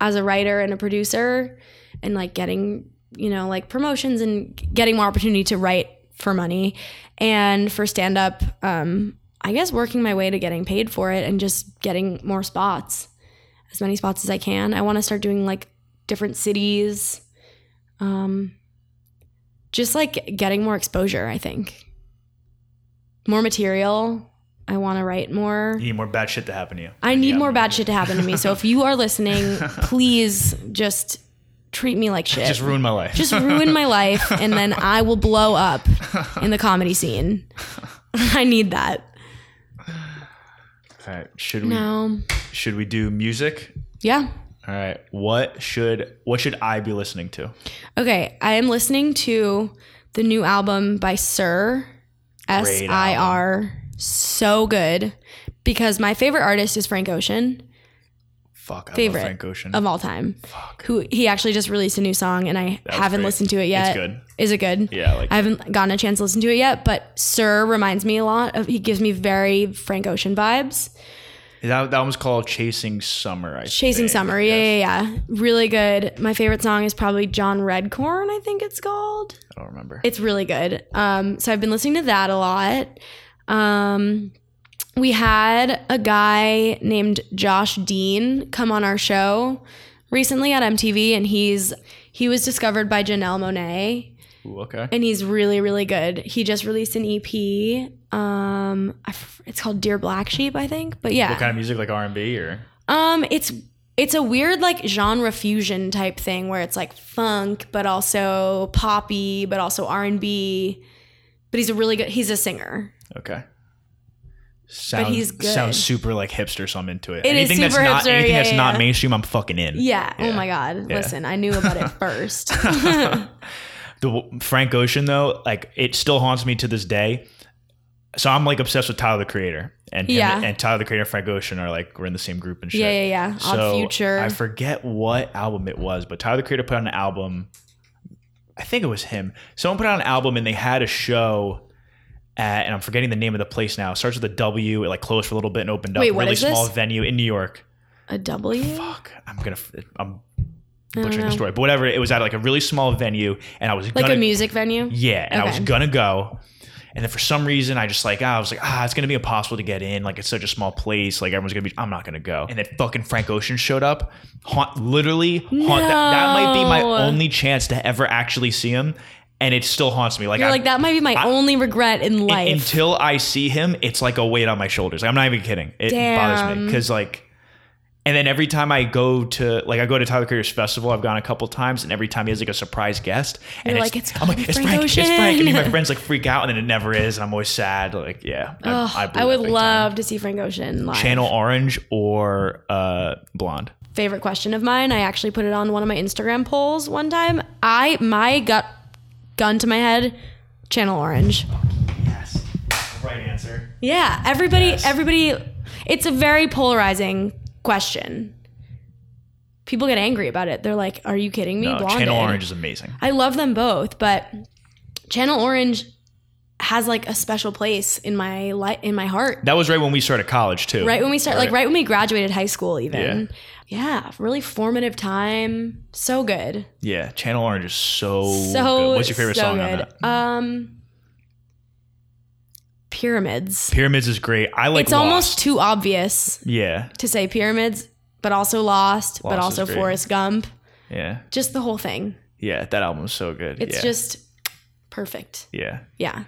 as a writer and a producer, and like getting, you know, like promotions and getting more opportunity to write for money. And for stand up, I guess working my way to getting paid for it and just getting more spots, as many spots as I can. I want to start doing like different cities, just like getting more exposure, I think. More material. I want to write more. You need more bad shit to happen to you. I need more bad shit to happen to me. So if you are listening, please just treat me like shit. Just ruin my life. Just ruin my life, and then I will blow up in the comedy scene. I need that. All right. Should we do music? Yeah. All right. What should I be listening to? Okay, I am listening to the new album by SIR. SIR. So good, because my favorite artist is Frank Ocean. Fuck, I love Frank Ocean of all time. Fuck. Who he actually just released a new song, and I haven't listened to it yet. It's good. Is it good? Yeah, I haven't gotten a chance to listen to it yet, but SIR reminds me a lot of, he gives me very Frank Ocean vibes. That one's called Chasing Summer, I think. Chasing Summer, yeah. Really good. My favorite song is probably John Redcorn, I think it's called. I don't remember. It's really good. So I've been listening to that a lot. We had a guy named Josh Dean come on our show recently at MTV, and he was discovered by Janelle Monáe. Ooh, okay. And he's really, really good. He just released an EP. It's called Dear Black Sheep, I think. But yeah. What kind of music, like R&B or? It's a weird like genre fusion type thing where it's like funk, but also poppy, but also R&B. But he's a singer. Okay. But he's good. Sounds super like hipster, so I'm into it. Anything that's not mainstream, I'm fucking in. Yeah. Oh my God. Yeah. Listen, I knew about it first. The Frank Ocean though, like it still haunts me to this day. So I'm like obsessed with Tyler, the Creator, and Tyler, the Creator, and Frank Ocean are like, we're in the same group and shit. Yeah. So Odd Future. I forget what album it was, but Tyler, the Creator put on an album. I think it was him. Someone put on an album and they had a show at, and I'm forgetting the name of the place now. It starts with a W. It like closed for a little bit and opened up. Wait, what is this? Really small venue in New York. A W? Fuck. I'm butchering the story, but whatever. It was at like a really small venue, and I was like a music venue. Yeah, and I was gonna go, and then for some reason I just like it's gonna be impossible to get in. Like it's such a small place. Like everyone's gonna be. I'm not gonna go. And then fucking Frank Ocean showed up. That might be my only chance to ever actually see him, and it still haunts me. Like that might be my only regret in life. Until I see him, it's like a weight on my shoulders. Like, I'm not even kidding. It bothers me because like. And then every time I go to Tyler Creator's festival, I've gone a couple times, and every time he has like a surprise guest, and it's Frank, and my friends like freak out, and then it never is, and I'm always sad. Like, yeah, I would love to see Frank Ocean live. Channel Orange or Blonde. Favorite question of mine. I actually put it on one of my Instagram polls one time. Gun to my head, Channel Orange. Yes, right answer. Yeah, everybody. It's a very polarizing question. People get angry about it. They're like, are you kidding me? No, Channel Orange is amazing. I love them both, but Channel Orange has like a special place in my heart. That was right when we started college too. Right when we graduated high school even. Yeah, really formative time. So good. Yeah, Channel Orange is so good. What's your favorite song on that? Pyramids. Pyramids is great. I like Lost. It's almost too obvious. Yeah. To say Pyramids, but also Lost, but also Forrest Gump. Yeah. Just the whole thing. Yeah, that album is so good. It's just perfect. Yeah. Yeah.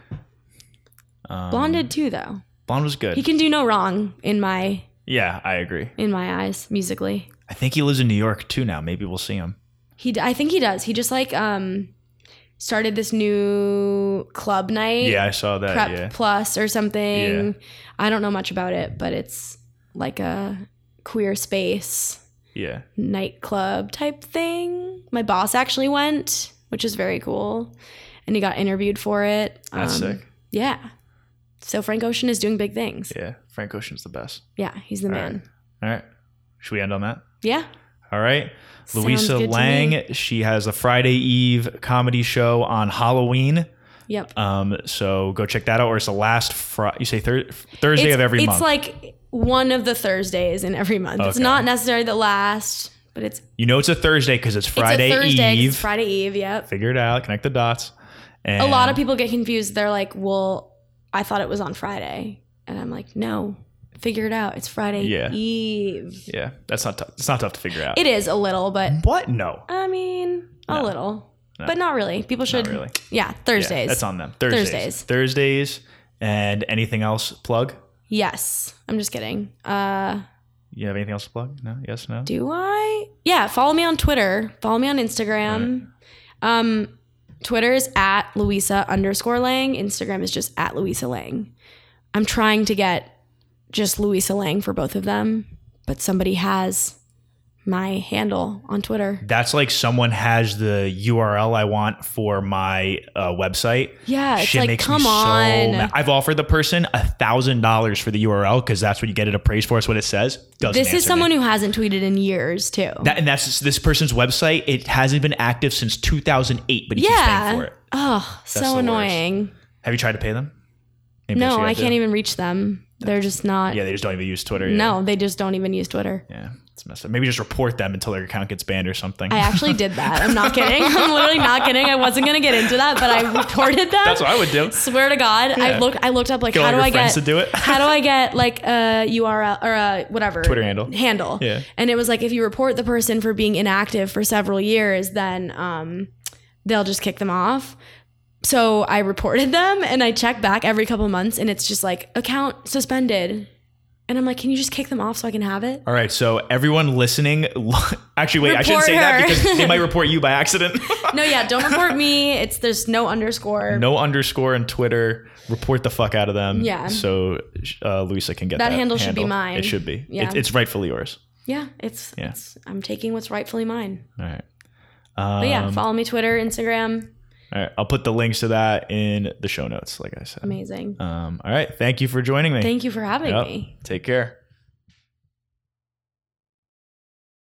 Blonde did too, though. Blonde was good. He can do no wrong in my. Yeah, I agree. In my eyes, musically. I think he lives in New York too now. Maybe we'll see him. I think he does. He just like started this new club night. Yeah, I saw that. Prep Plus or something. Yeah. I don't know much about it, but it's like a queer space. Yeah. Nightclub type thing. My boss actually went, which is very cool. And he got interviewed for it. That's sick. Yeah. So Frank Ocean is doing big things. Yeah. Frank Ocean's the best. Yeah. He's the man. All right. Should we end on that? Yeah. All right. Luisa Liang, she has a Friday Eve comedy show on Halloween. Yep. So go check that out. Or it's the last Thursday of every month. It's like one of the Thursdays in every month. Okay. It's not necessarily the last, but it's... You know it's a Thursday because it's Friday Eve. It's Friday Eve, yep. Figure it out. Connect the dots. And a lot of people get confused. They're like, well, I thought it was on Friday. And I'm like, no. Figure it out. It's Friday Eve. Yeah. That's not tough. It's not tough to figure out. It is a little, but... What? No. I mean, a little. No. But not really. People should... Not really. Yeah. Thursdays. Yeah, that's on them. Thursdays. And anything else? Plug? Yes. I'm just kidding. You have anything else to plug? No? Yes? No? Do I? Yeah. Follow me on Twitter. Follow me on Instagram. Right. Twitter is @Luisa_Lang. Instagram is just @Luisa Lang. I'm trying to get... just Luisa Liang for both of them, but somebody has my handle on Twitter. That's like someone has the URL I want for my website. Yeah, it's shit like, come on. I've offered the person $1,000 for the URL because that's what you get it appraised for. It's what it says. This is someone who hasn't tweeted in years too. That's this person's website. It hasn't been active since 2008, but he keeps paying for it. Oh, that's so annoying. Worst. Have you tried to pay them? Maybe no, I can't even reach them. They're just not. Yeah, they just don't even use Twitter. No, yeah. They just don't even use Twitter. Yeah, it's messed up. Maybe just report them until their account gets banned or something. I actually did that. I'm not kidding. I'm literally not kidding. I wasn't going to get into that, but I reported them. That's what I would do. Swear to God. Yeah. I looked up like, how do I get like a URL or a whatever. Twitter handle. Yeah. And it was like, if you report the person for being inactive for several years, then they'll just kick them off. So I reported them and I check back every couple months and it's just like account suspended. And I'm like, can you just kick them off so I can have it? All right. So everyone listening, actually, wait, I shouldn't say that because they might report you by accident. No, yeah. Don't report me. There's no underscore. No underscore in Twitter. Report the fuck out of them. Yeah. So Luisa can get that. That handle should be mine. It should be. Yeah. It's rightfully yours. Yeah. I'm taking what's rightfully mine. All right. But yeah, follow me Twitter, Instagram. All right. I'll put the links to that in the show notes, like I said. Amazing. All right. Thank you for joining me. Thank you for having me. Take care.